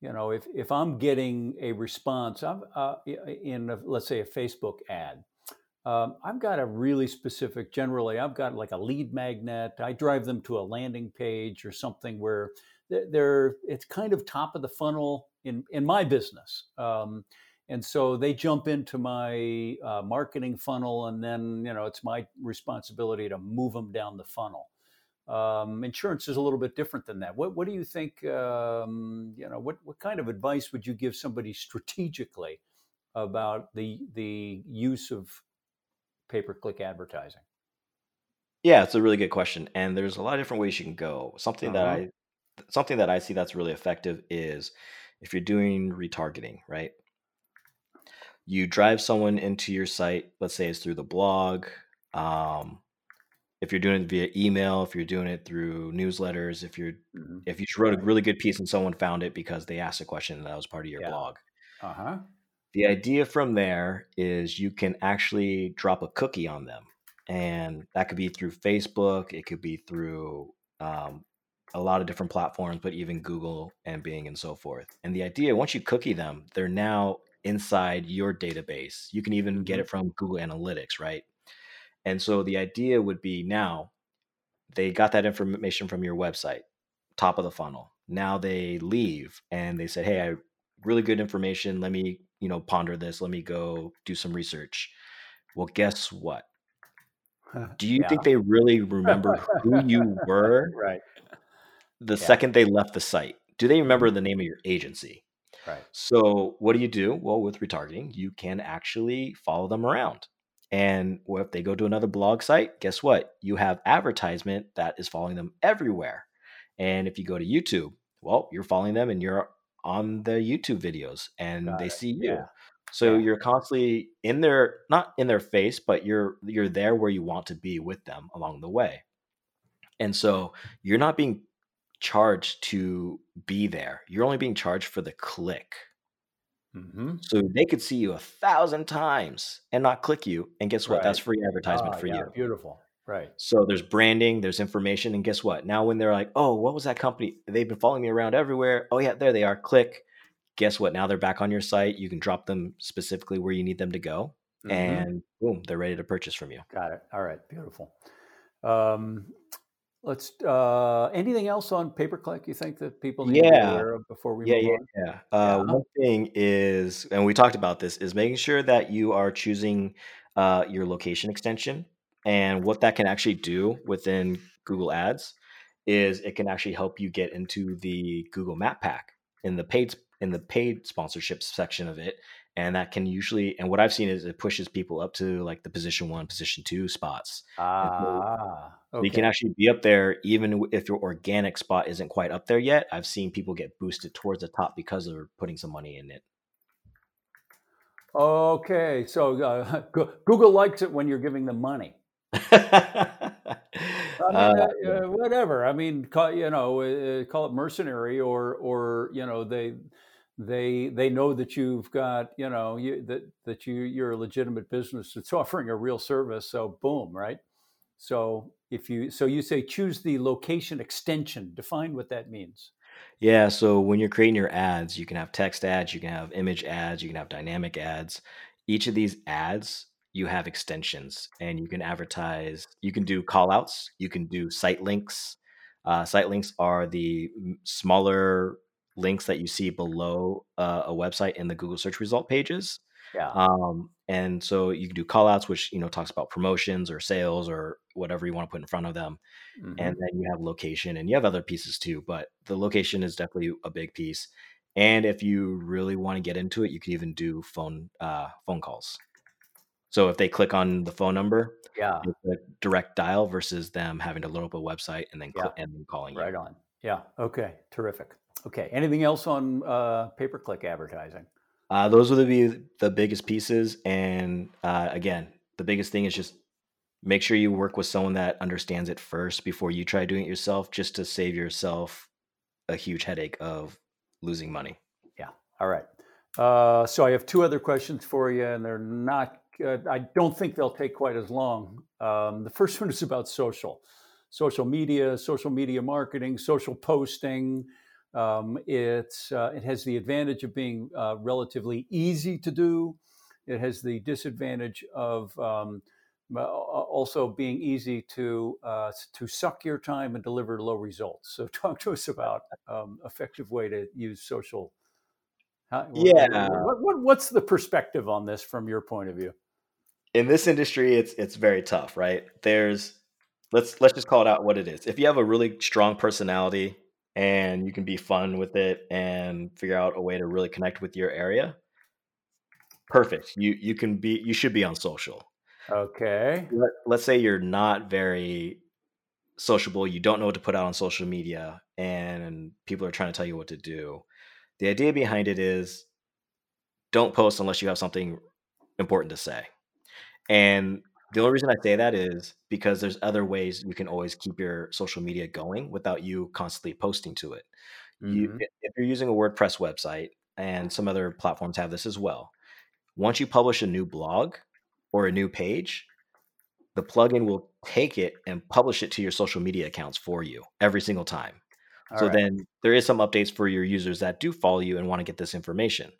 you know, if, if I'm getting a response I'm, uh, in, a, let's say, a Facebook ad, um, I've got a really specific, generally, I've got like a lead magnet. I drive them to a landing page or something where they're, it's kind of top of the funnel in, in my business. Um, And so they jump into my uh, marketing funnel, and then you know it's my responsibility to move them down the funnel. Um, insurance is a little bit different than that. What, what do you think? Um, you know, what what kind of advice would you give somebody strategically about the the use of pay-per-click advertising? Yeah, it's a really good question, and there's a lot of different ways you can go. Something uh-huh. that I something that I see that's really effective is if you're doing retargeting, right? You drive someone into your site, let's say it's through the blog. Um, if you're doing it via email, if you're doing it through newsletters, if you're mm-hmm. if you wrote a really good piece and someone found it because they asked a question that was part of your yeah. blog. Uh-huh. The idea from there is you can actually drop a cookie on them. And that could be through Facebook, it could be through um, a lot of different platforms, but even Google and Bing and so forth. And the idea, once you cookie them, they're now inside your database. You can even get it from Google Analytics, right? And so the idea would be now they got that information from your website, top of the funnel. Now they leave and they said, hey, I really good information. Let me, you know, ponder this. Let me go do some research. Well, guess what? Do you yeah. think they really remember who you were right. the yeah. second they left the site? Do they remember the name of your agency? Right. So what do you do? Well, with retargeting, you can actually follow them around. And if they go to another blog site, guess what? You have advertisement that is following them everywhere. And if you go to YouTube, well, you're following them and you're on the YouTube videos and Got they it. see you. Yeah. So yeah. you're constantly in their, not in their face, but you're you're there where you want to be with them along the way. And so you're not being charged to be there. You're only being charged for the click. Mm-hmm. So they could see you a thousand times and not click you. And guess what? Right. That's free advertisement oh, for yeah, you. Beautiful. Right. So there's branding, there's information. And guess what? Now when they're like, oh, what was that company? They've been following me around everywhere. Oh yeah, there they are. Click. Guess what? Now they're back on your site. You can drop them specifically where you need them to go. Mm-hmm. And boom, they're ready to purchase from you. Got it. All right. Beautiful. Um, Let's, uh, anything else on pay-per-click you think that people need yeah. to be aware of before we yeah, move yeah, on? Yeah, yeah. Uh, yeah. One thing is, and we talked about this, is making sure that you are choosing uh, your location extension. And what that can actually do within Google Ads is it can actually help you get into the Google Map Pack in the paid in the paid sponsorship section of it. And that can usually, and what I've seen is it pushes people up to like the position one, position two spots. Ah, so okay. You can actually be up there even if your organic spot isn't quite up there yet. I've seen people get boosted towards the top because of putting some money in it. Okay. So uh, Google likes it when you're giving them money. I mean, uh, uh, whatever. I mean, call, you know, uh, call it mercenary or, or, you know, they, they, they know that you've got, you know, you, that, that you, you're a legitimate business that's offering a real service. So boom, right? So if you, so you say, choose the location extension, define what that means. Yeah. So when you're creating your ads, you can have text ads, you can have image ads, you can have dynamic ads. Each of these ads, you have extensions and you can advertise, you can do call outs, you can do site links. Uh, site links are the smaller links that you see below uh, a website in the Google search result pages. Yeah. Um, and so you can do call outs, which, you know, talks about promotions or sales or whatever you want to put in front of them. Mm-hmm. And then you have location and you have other pieces too, but the location is definitely a big piece. And if you really want to get into it, you can even do phone, uh, phone calls. So if they click on the phone number, yeah, it's a direct dial versus them having to load up a website and then cl- yeah. and then calling right you. on. Yeah. Okay. Terrific. Okay. Anything else on uh, pay-per-click advertising? Uh, those would be the biggest pieces. And uh, again, the biggest thing is just make sure you work with someone that understands it first before you try doing it yourself, just to save yourself a huge headache of losing money. Yeah. All right. Uh, so I have two other questions for you, and they're not Uh, I don't think they'll take quite as long. Um, the first one is about social, social media, social media marketing, social posting. Um, it's uh, it has the advantage of being uh, relatively easy to do. It has the disadvantage of um, also being easy to uh, to suck your time and deliver low results. So talk to us about um, effective way to use social. How, yeah. What, what, what's the perspective on this from your point of view? In this industry, it's it's very tough, right? There's let's let's just call it out what it is. If you have a really strong personality and you can be fun with it and figure out a way to really connect with your area, perfect. You you can be you should be on social. Okay. Let, let's say you're not very sociable. You don't know what to put out on social media, and people are trying to tell you what to do. The idea behind it is don't post unless you have something important to say. And the only reason I say that is because there's other ways you can always keep your social media going without you constantly posting to it. Mm-hmm. You, if you're using a WordPress website, and some other platforms have this as well, once you publish a new blog or a new page, the plugin will take it and publish it to your social media accounts for you every single time. So right. then there is some updates for your users that do follow you and want to get this information.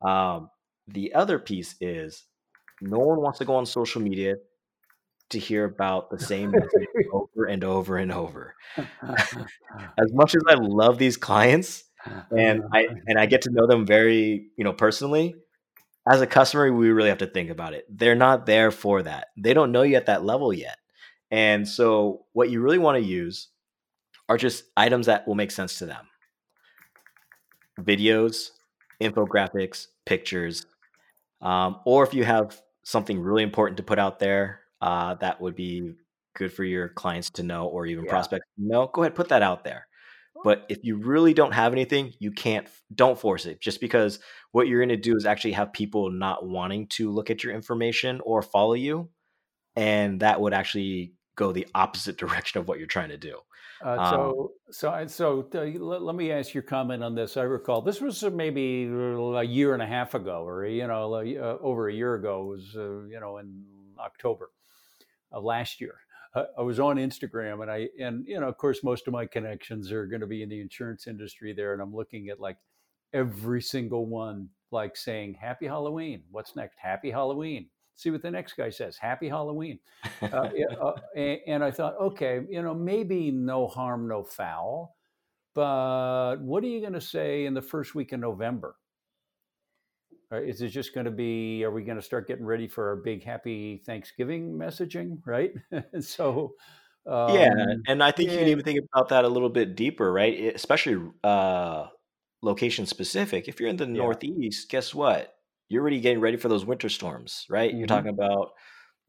Um, the other piece is no one wants to go on social media to hear about the same message over and over and over. As much as I love these clients, And I and I get to know them very, you know, personally. As a customer, we really have to think about it. They're not there for that. They don't know you at that level yet. And so what you really want to use are just items that will make sense to them. Videos, infographics, pictures, um, or if you have something really important to put out there, uh, that would be good for your clients to know, or even yeah. prospects to know, go ahead, put that out there. But if you really don't have anything, you can't, don't force it, just because what you're going to do is actually have people not wanting to look at your information or follow you. And that would actually go the opposite direction of what you're trying to do. Uh, so, um, so, so uh, let, let me ask your comment on this. I recall this was maybe a year and a half ago, or, you know, uh, over a year ago. It was, uh, you know, in October of last year. I was on Instagram, and I, and, you know, of course, most of my connections are going to be in the insurance industry there. And I'm looking at like every single one, like saying, happy Halloween. What's next? Happy Halloween. See what the next guy says. Happy Halloween. uh, uh, and, and I thought, okay, you know, maybe no harm, no foul, but what are you going to say in the first week of November? Is it just going to be, are we going to start getting ready for our big happy Thanksgiving messaging, right? And so, um, yeah, and I think yeah. you can even think about that a little bit deeper, right? It, especially uh, location specific. If you're in the yeah. Northeast, guess what? You're already getting ready for those winter storms, right? Mm-hmm. You're talking about,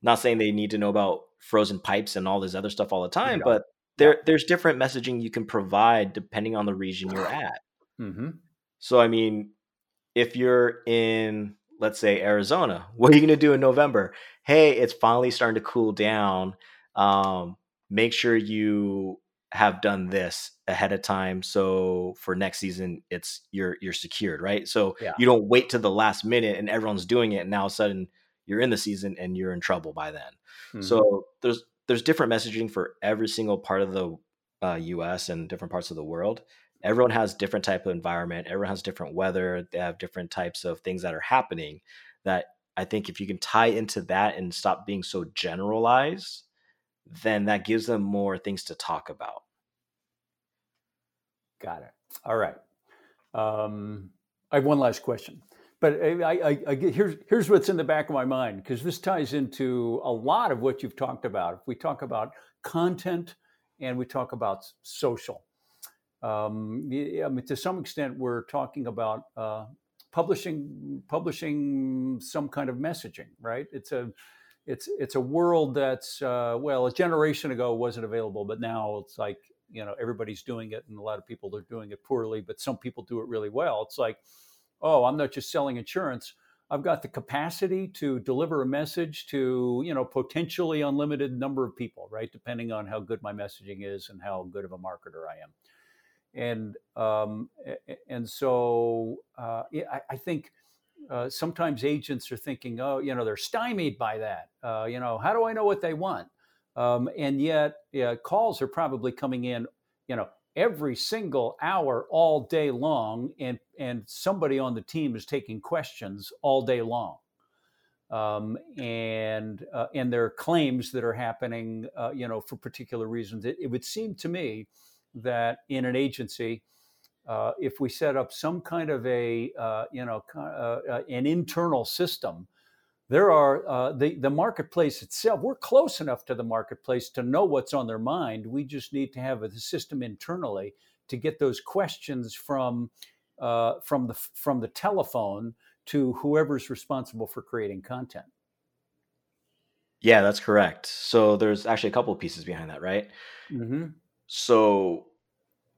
not saying they need to know about frozen pipes and all this other stuff all the time, yeah. but there, there's different messaging you can provide depending on the region you're at. Mm-hmm. So, I mean, if you're in, let's say, Arizona, what are you going to do in November? Hey, it's finally starting to cool down. Um, make sure you have done this ahead of time, so for next season, it's you're you're secured, right? So yeah. you don't wait to the last minute and everyone's doing it, and now all of a sudden you're in the season and you're in trouble by then. Mm-hmm. So there's there's different messaging for every single part of the uh, U S and different parts of the world. Everyone has different type of environment. Everyone has different weather. They have different types of things that are happening, that I think if you can tie into that and stop being so generalized, then that gives them more things to talk about. Got it. All right. Um, I have one last question, but I, I, I get, here's, here's what's in the back of my mind, because this ties into a lot of what you've talked about. If we talk about content and we talk about social, Um, I mean, to some extent, we're talking about uh, publishing, publishing some kind of messaging, right? It's a, it's it's a world that's uh, well, a generation ago wasn't available, but now it's like, you know, everybody's doing it, and a lot of people are doing it poorly, but some people do it really well. It's like, oh, I'm not just selling insurance; I've got the capacity to deliver a message to, you know, potentially unlimited number of people, right? Depending on how good my messaging is and how good of a marketer I am. And um, and so uh, I, I think uh, sometimes agents are thinking, oh, you know, they're stymied by that. Uh, you know, how do I know what they want? Um, and yet yeah, calls are probably coming in, you know, every single hour all day long. And, and somebody on the team is taking questions all day long. Um, and uh, and there are claims that are happening, uh, you know, for particular reasons. It, it would seem to me that in an agency, uh, if we set up some kind of a, uh, you know, uh, uh, an internal system, there are uh, the, the marketplace itself, we're close enough to the marketplace to know what's on their mind. We just need to have a system internally to get those questions from, uh, from the, from the telephone to whoever's responsible for creating content. Yeah, that's correct. So there's actually a couple of pieces behind that, right? Mm-hmm. So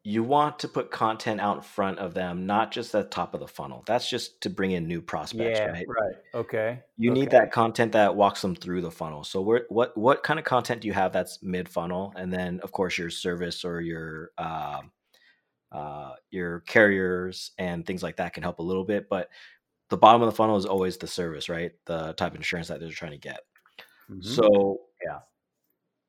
you want to put content out in front of them, not just at the top of the funnel. That's just to bring in new prospects, yeah, right? Right. Okay. You okay. need that content that walks them through the funnel. So where, what what kind of content do you have that's mid-funnel? And then, of course, your service or your uh, uh, your carriers and things like that can help a little bit. But the bottom of the funnel is always the service, right? The type of insurance that they're trying to get. Mm-hmm. So yeah.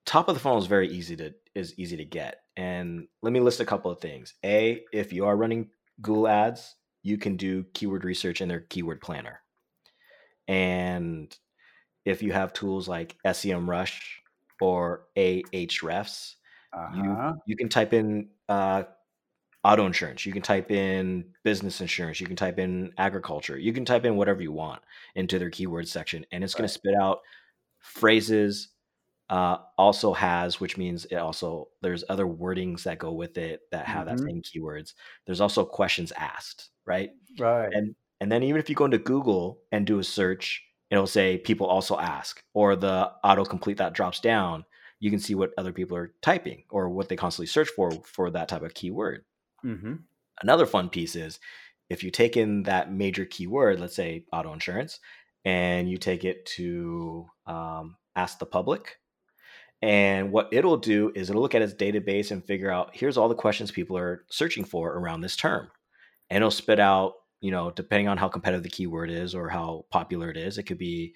Top of the funnel is very easy to is easy to get. And let me list a couple of things. A, if you are running Google ads, you can do keyword research in their keyword planner. And if you have tools like SEMrush or Ahrefs, uh-huh. you, you can type in uh, auto insurance. You can type in business insurance. You can type in agriculture. You can type in whatever you want into their keyword section, and it's right. going to spit out phrases. Uh, also has, which means it also, there's other wordings that go with it that have mm-hmm. that same keywords. There's also questions asked, right? Right. And and then even if you go into Google and do a search, it'll say people also ask, or the autocomplete that drops down, you can see what other people are typing or what they constantly search for, for that type of keyword. Mm-hmm. Another fun piece is if you take in that major keyword, let's say auto insurance, and you take it to um, ask the public. And what it'll do is it'll look at its database and figure out, here's all the questions people are searching for around this term. And it'll spit out, you know, depending on how competitive the keyword is or how popular it is, it could be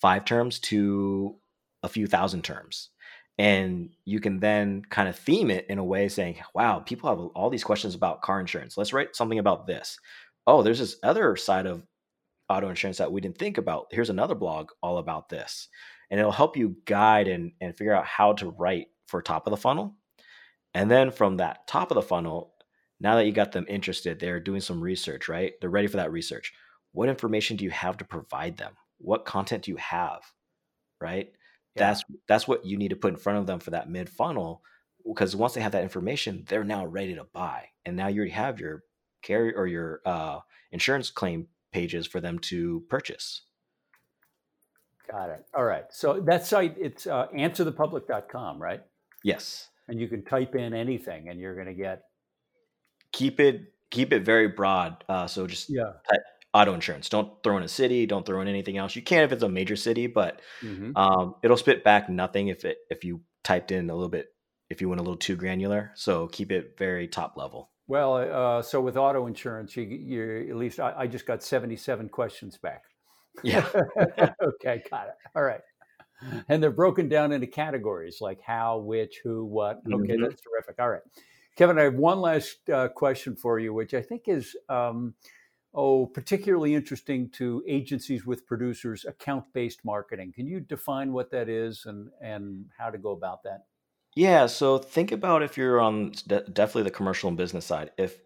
five terms to a few thousand terms. And you can then kind of theme it in a way saying, wow, people have all these questions about car insurance. Let's write something about this. Oh, there's this other side of auto insurance that we didn't think about. Here's another blog all about this. And it'll help you guide and, and figure out how to write for top of the funnel. And then from that top of the funnel, now that you got them interested, they're doing some research, right? They're ready for that research. What information do you have to provide them? What content do you have, right? Yeah. That's that's what you need to put in front of them for that mid funnel, because once they have that information, they're now ready to buy. And now you already have your carrier or your uh, insurance claim pages for them to purchase. Got it. All right. So that site, it's uh, answer the public dot com, right? Yes. And you can type in anything and you're going to get... Keep it keep it very broad. Uh, so just yeah. type auto insurance. Don't throw in a city. Don't throw in anything else. You can if it's a major city, but mm-hmm. um, it'll spit back nothing if it if you typed in a little bit, if you went a little too granular. So keep it very top level. Well, uh, so with auto insurance, you, you're at least I, I just got seventy-seven questions back. Yeah. Okay. Got it. All right. And they're broken down into categories like how, which, who, what. Okay. Mm-hmm. That's terrific. All right. Kevin, I have one last uh, question for you, which I think is, um, oh, particularly interesting to agencies with producers, account-based marketing. Can you define what that is and, and how to go about that? Yeah. So think about if you're on de- definitely the commercial and business side, if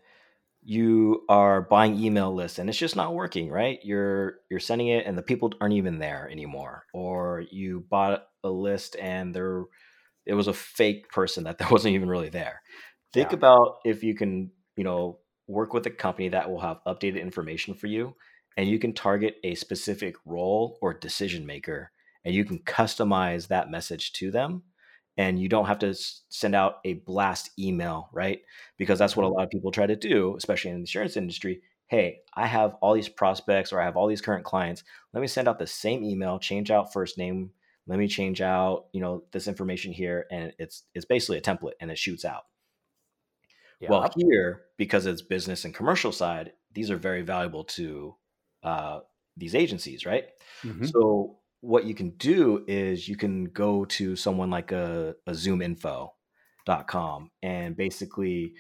you are buying email lists and it's just not working, right? You're you're sending it and the people aren't even there anymore. Or you bought a list and there it was a fake person that wasn't even really there. Think yeah. about if you can, you know, work with a company that will have updated information for you, and you can target a specific role or decision maker, and you can customize that message to them. And you don't have to send out a blast email, right? Because that's what a lot of people try to do, especially in the insurance industry. Hey, I have all these prospects or I have all these current clients. Let me send out the same email, change out first name. Let me change out, you know, this information here. And it's it's basically a template and it shoots out. Yeah. Well, here, because it's business and commercial side, these are very valuable to uh, these agencies, right? Mm-hmm. So what you can do is you can go to someone like a, a zoom info dot com, and basically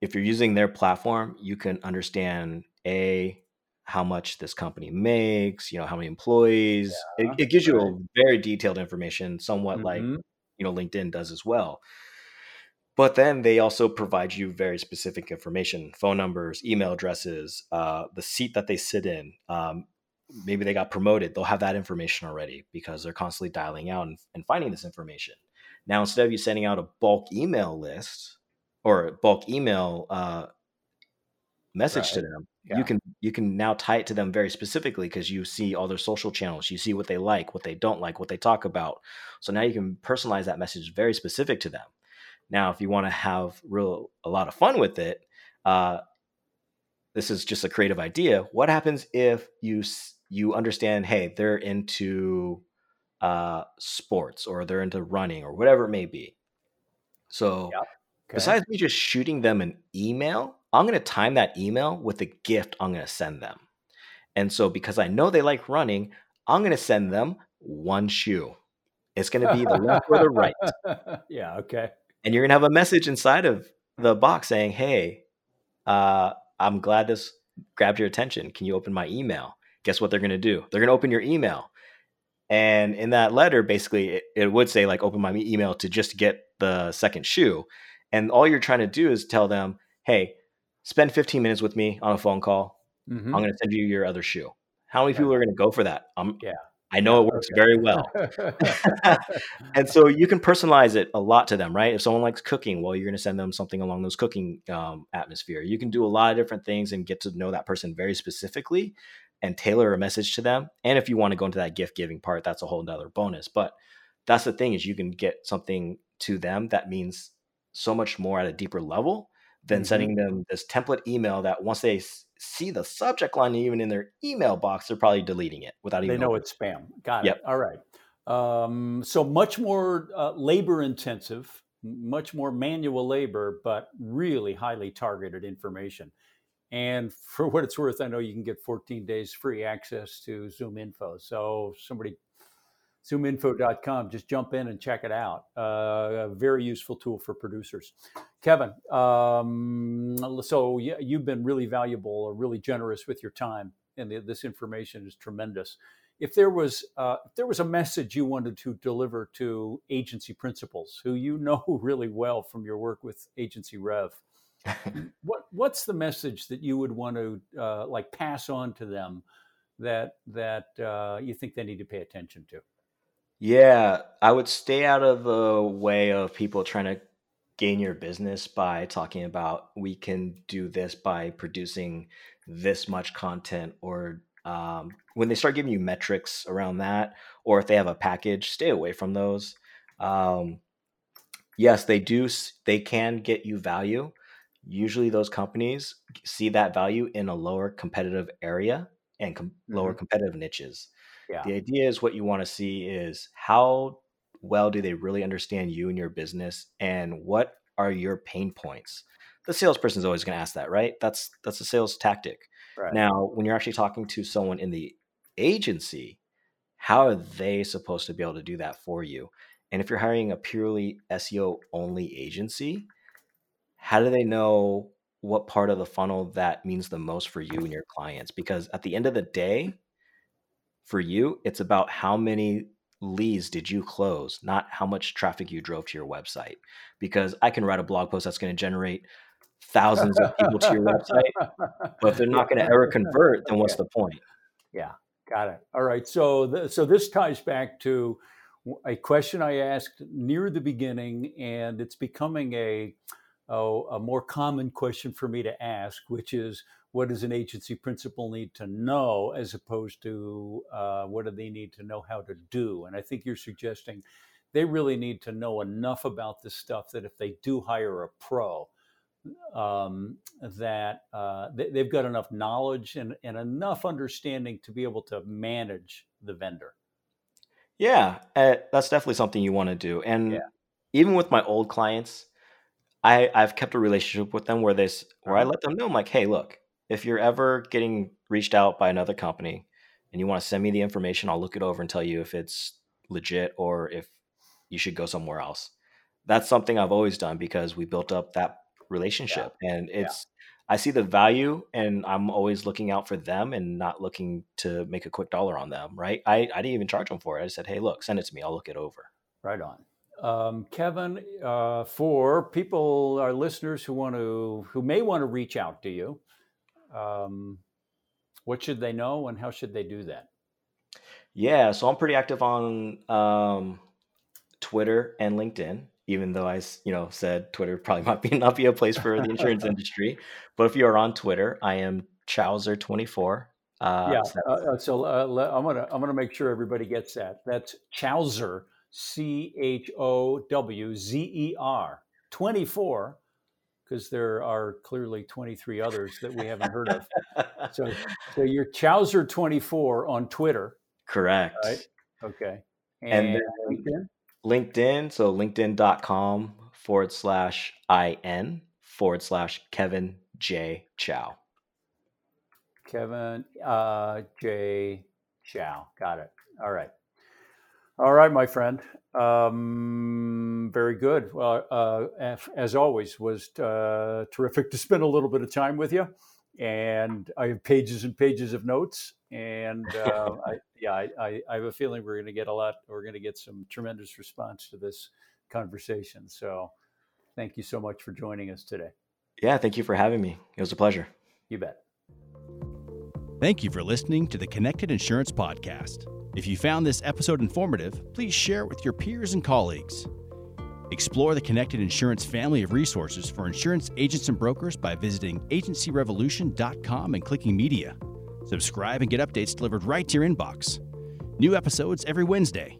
if you're using their platform, you can understand a, how much this company makes, you know, how many employees, yeah, it, it gives you a very detailed information, somewhat mm-hmm. like, you know, LinkedIn does as well. But then they also provide you very specific information, phone numbers, email addresses, uh, the seat that they sit in, um, maybe they got promoted, they'll have that information already because they're constantly dialing out and, and finding this information. Now, instead of you sending out a bulk email list or a bulk email uh, message right. to them, yeah. you can you can now tie it to them very specifically because you see all their social channels, you see what they like, what they don't like, what they talk about. So now you can personalize that message very specific to them. Now, if you want to have real a lot of fun with it, uh, this is just a creative idea. What happens if you you understand, hey, they're into uh, sports or they're into running or whatever it may be. So yeah. okay. besides me just shooting them an email, I'm going to time that email with a gift I'm going to send them. And so because I know they like running, I'm going to send them one shoe. It's going to be the left or the right. Yeah, okay. And you're going to have a message inside of the box saying, hey, uh, I'm glad this grabbed your attention. Can you open my email? Guess what they're going to do? They're going to open your email. And in that letter, basically, it, it would say like, open my email to just get the second shoe. And all you're trying to do is tell them, hey, spend fifteen minutes with me on a phone call. Mm-hmm. I'm going to send you your other shoe. How many yeah. people are going to go for that? Um, yeah. I know it works okay. very well. And so you can personalize it a lot to them, right? If someone likes cooking, well, you're going to send them something along those cooking um, atmosphere. You can do a lot of different things and get to know that person very specifically and tailor a message to them. And if you want to go into that gift giving part, that's a whole nother bonus. But that's the thing, is you can get something to them that means so much more at a deeper level than mm-hmm. sending them this template email that once they see the subject line, even in their email box, they're probably deleting it without even. They know it's spam. Got yep. it. All right. Um, so much more uh, labor intensive, much more manual labor, but really highly targeted information. And for what it's worth, I know you can get fourteen days free access to Zoom Info. So somebody, zoom info dot com, just jump in and check it out. Uh, a very useful tool for producers. Kevin, um, so you, you've been really valuable or really generous with your time, and the, this information is tremendous. If there was uh, if there was a message you wanted to deliver to agency principals who you know really well from your work with Agency Rev, what what's the message that you would want to uh, like pass on to them that that uh, you think they need to pay attention to? Yeah, I would stay out of the way of people trying to gain your business by talking about, we can do this by producing this much content, or um, when they start giving you metrics around that, or if they have a package, stay away from those. Um, yes, they do. They can get you value. Usually those companies see that value in a lower competitive area and com- mm-hmm. lower competitive niches. Yeah. The idea is, what you want to see is, how well do they really understand you and your business, and what are your pain points? The salesperson is always going to ask that, right? That's that's a sales tactic. Right. Now, when you're actually talking to someone in the agency, how are they supposed to be able to do that for you? And if you're hiring a purely S E O only agency, how do they know what part of the funnel that means the most for you and your clients? Because at the end of the day, for you, it's about how many leads did you close, not how much traffic you drove to your website. Because I can write a blog post that's going to generate thousands of people to your website, but if they're not going to ever convert, then what's the point? Yeah, got it. All right. So, the, so this ties back to a question I asked near the beginning, and it's becoming a oh, a more common question for me to ask, which is, what does an agency principal need to know, as opposed to uh, what do they need to know how to do? And I think you're suggesting they really need to know enough about this stuff that if they do hire a pro, um, that uh, they, they've got enough knowledge and, and enough understanding to be able to manage the vendor. Yeah, uh, that's definitely something you want to do. And yeah. even with my old clients, I, I've kept a relationship with them where they, where I let them know, I'm like, hey, look, if you're ever getting reached out by another company and you want to send me the information, I'll look it over and tell you if it's legit or if you should go somewhere else. That's something I've always done, because we built up that relationship yeah. and it's, yeah. I see the value, and I'm always looking out for them and not looking to make a quick dollar on them. Right. I, I didn't even charge them for it. I said, hey, look, send it to me. I'll look it over. Right on. Um, Kevin, uh, for people, our listeners who want to, who may want to reach out to you, Um, what should they know, and how should they do that? Yeah, so I'm pretty active on um, Twitter and LinkedIn, even though I, you know, said Twitter probably might be not be a place for the insurance industry. But if you are on Twitter, I am Chowser twenty-four. Uh, yeah, so, uh, so uh, I'm gonna I'm gonna make sure everybody gets that. That's Chowser, C H O W Z E R twenty-four. Because there are clearly twenty-three others that we haven't heard of. So, so you're Chowser twenty-four on Twitter. Correct. Right? Okay. And, and then LinkedIn? LinkedIn. So linkedin dot com forward slash IN forward slash Kevin J. Chow. Kevin uh, J. Chow. Got it. All right. All right, my friend. Um, very good. Well, uh, as always, was uh, terrific to spend a little bit of time with you. And I have pages and pages of notes. And uh, I, yeah, I, I, I have a feeling we're going to get a lot. We're going to get some tremendous response to this conversation. So, thank you so much for joining us today. Yeah, thank you for having me. It was a pleasure. You bet. Thank you for listening to the Connected Insurance Podcast. If you found this episode informative, please share it with your peers and colleagues. Explore the Connected Insurance family of resources for insurance agents and brokers by visiting agency revolution dot com and clicking media. Subscribe and get updates delivered right to your inbox. New episodes every Wednesday.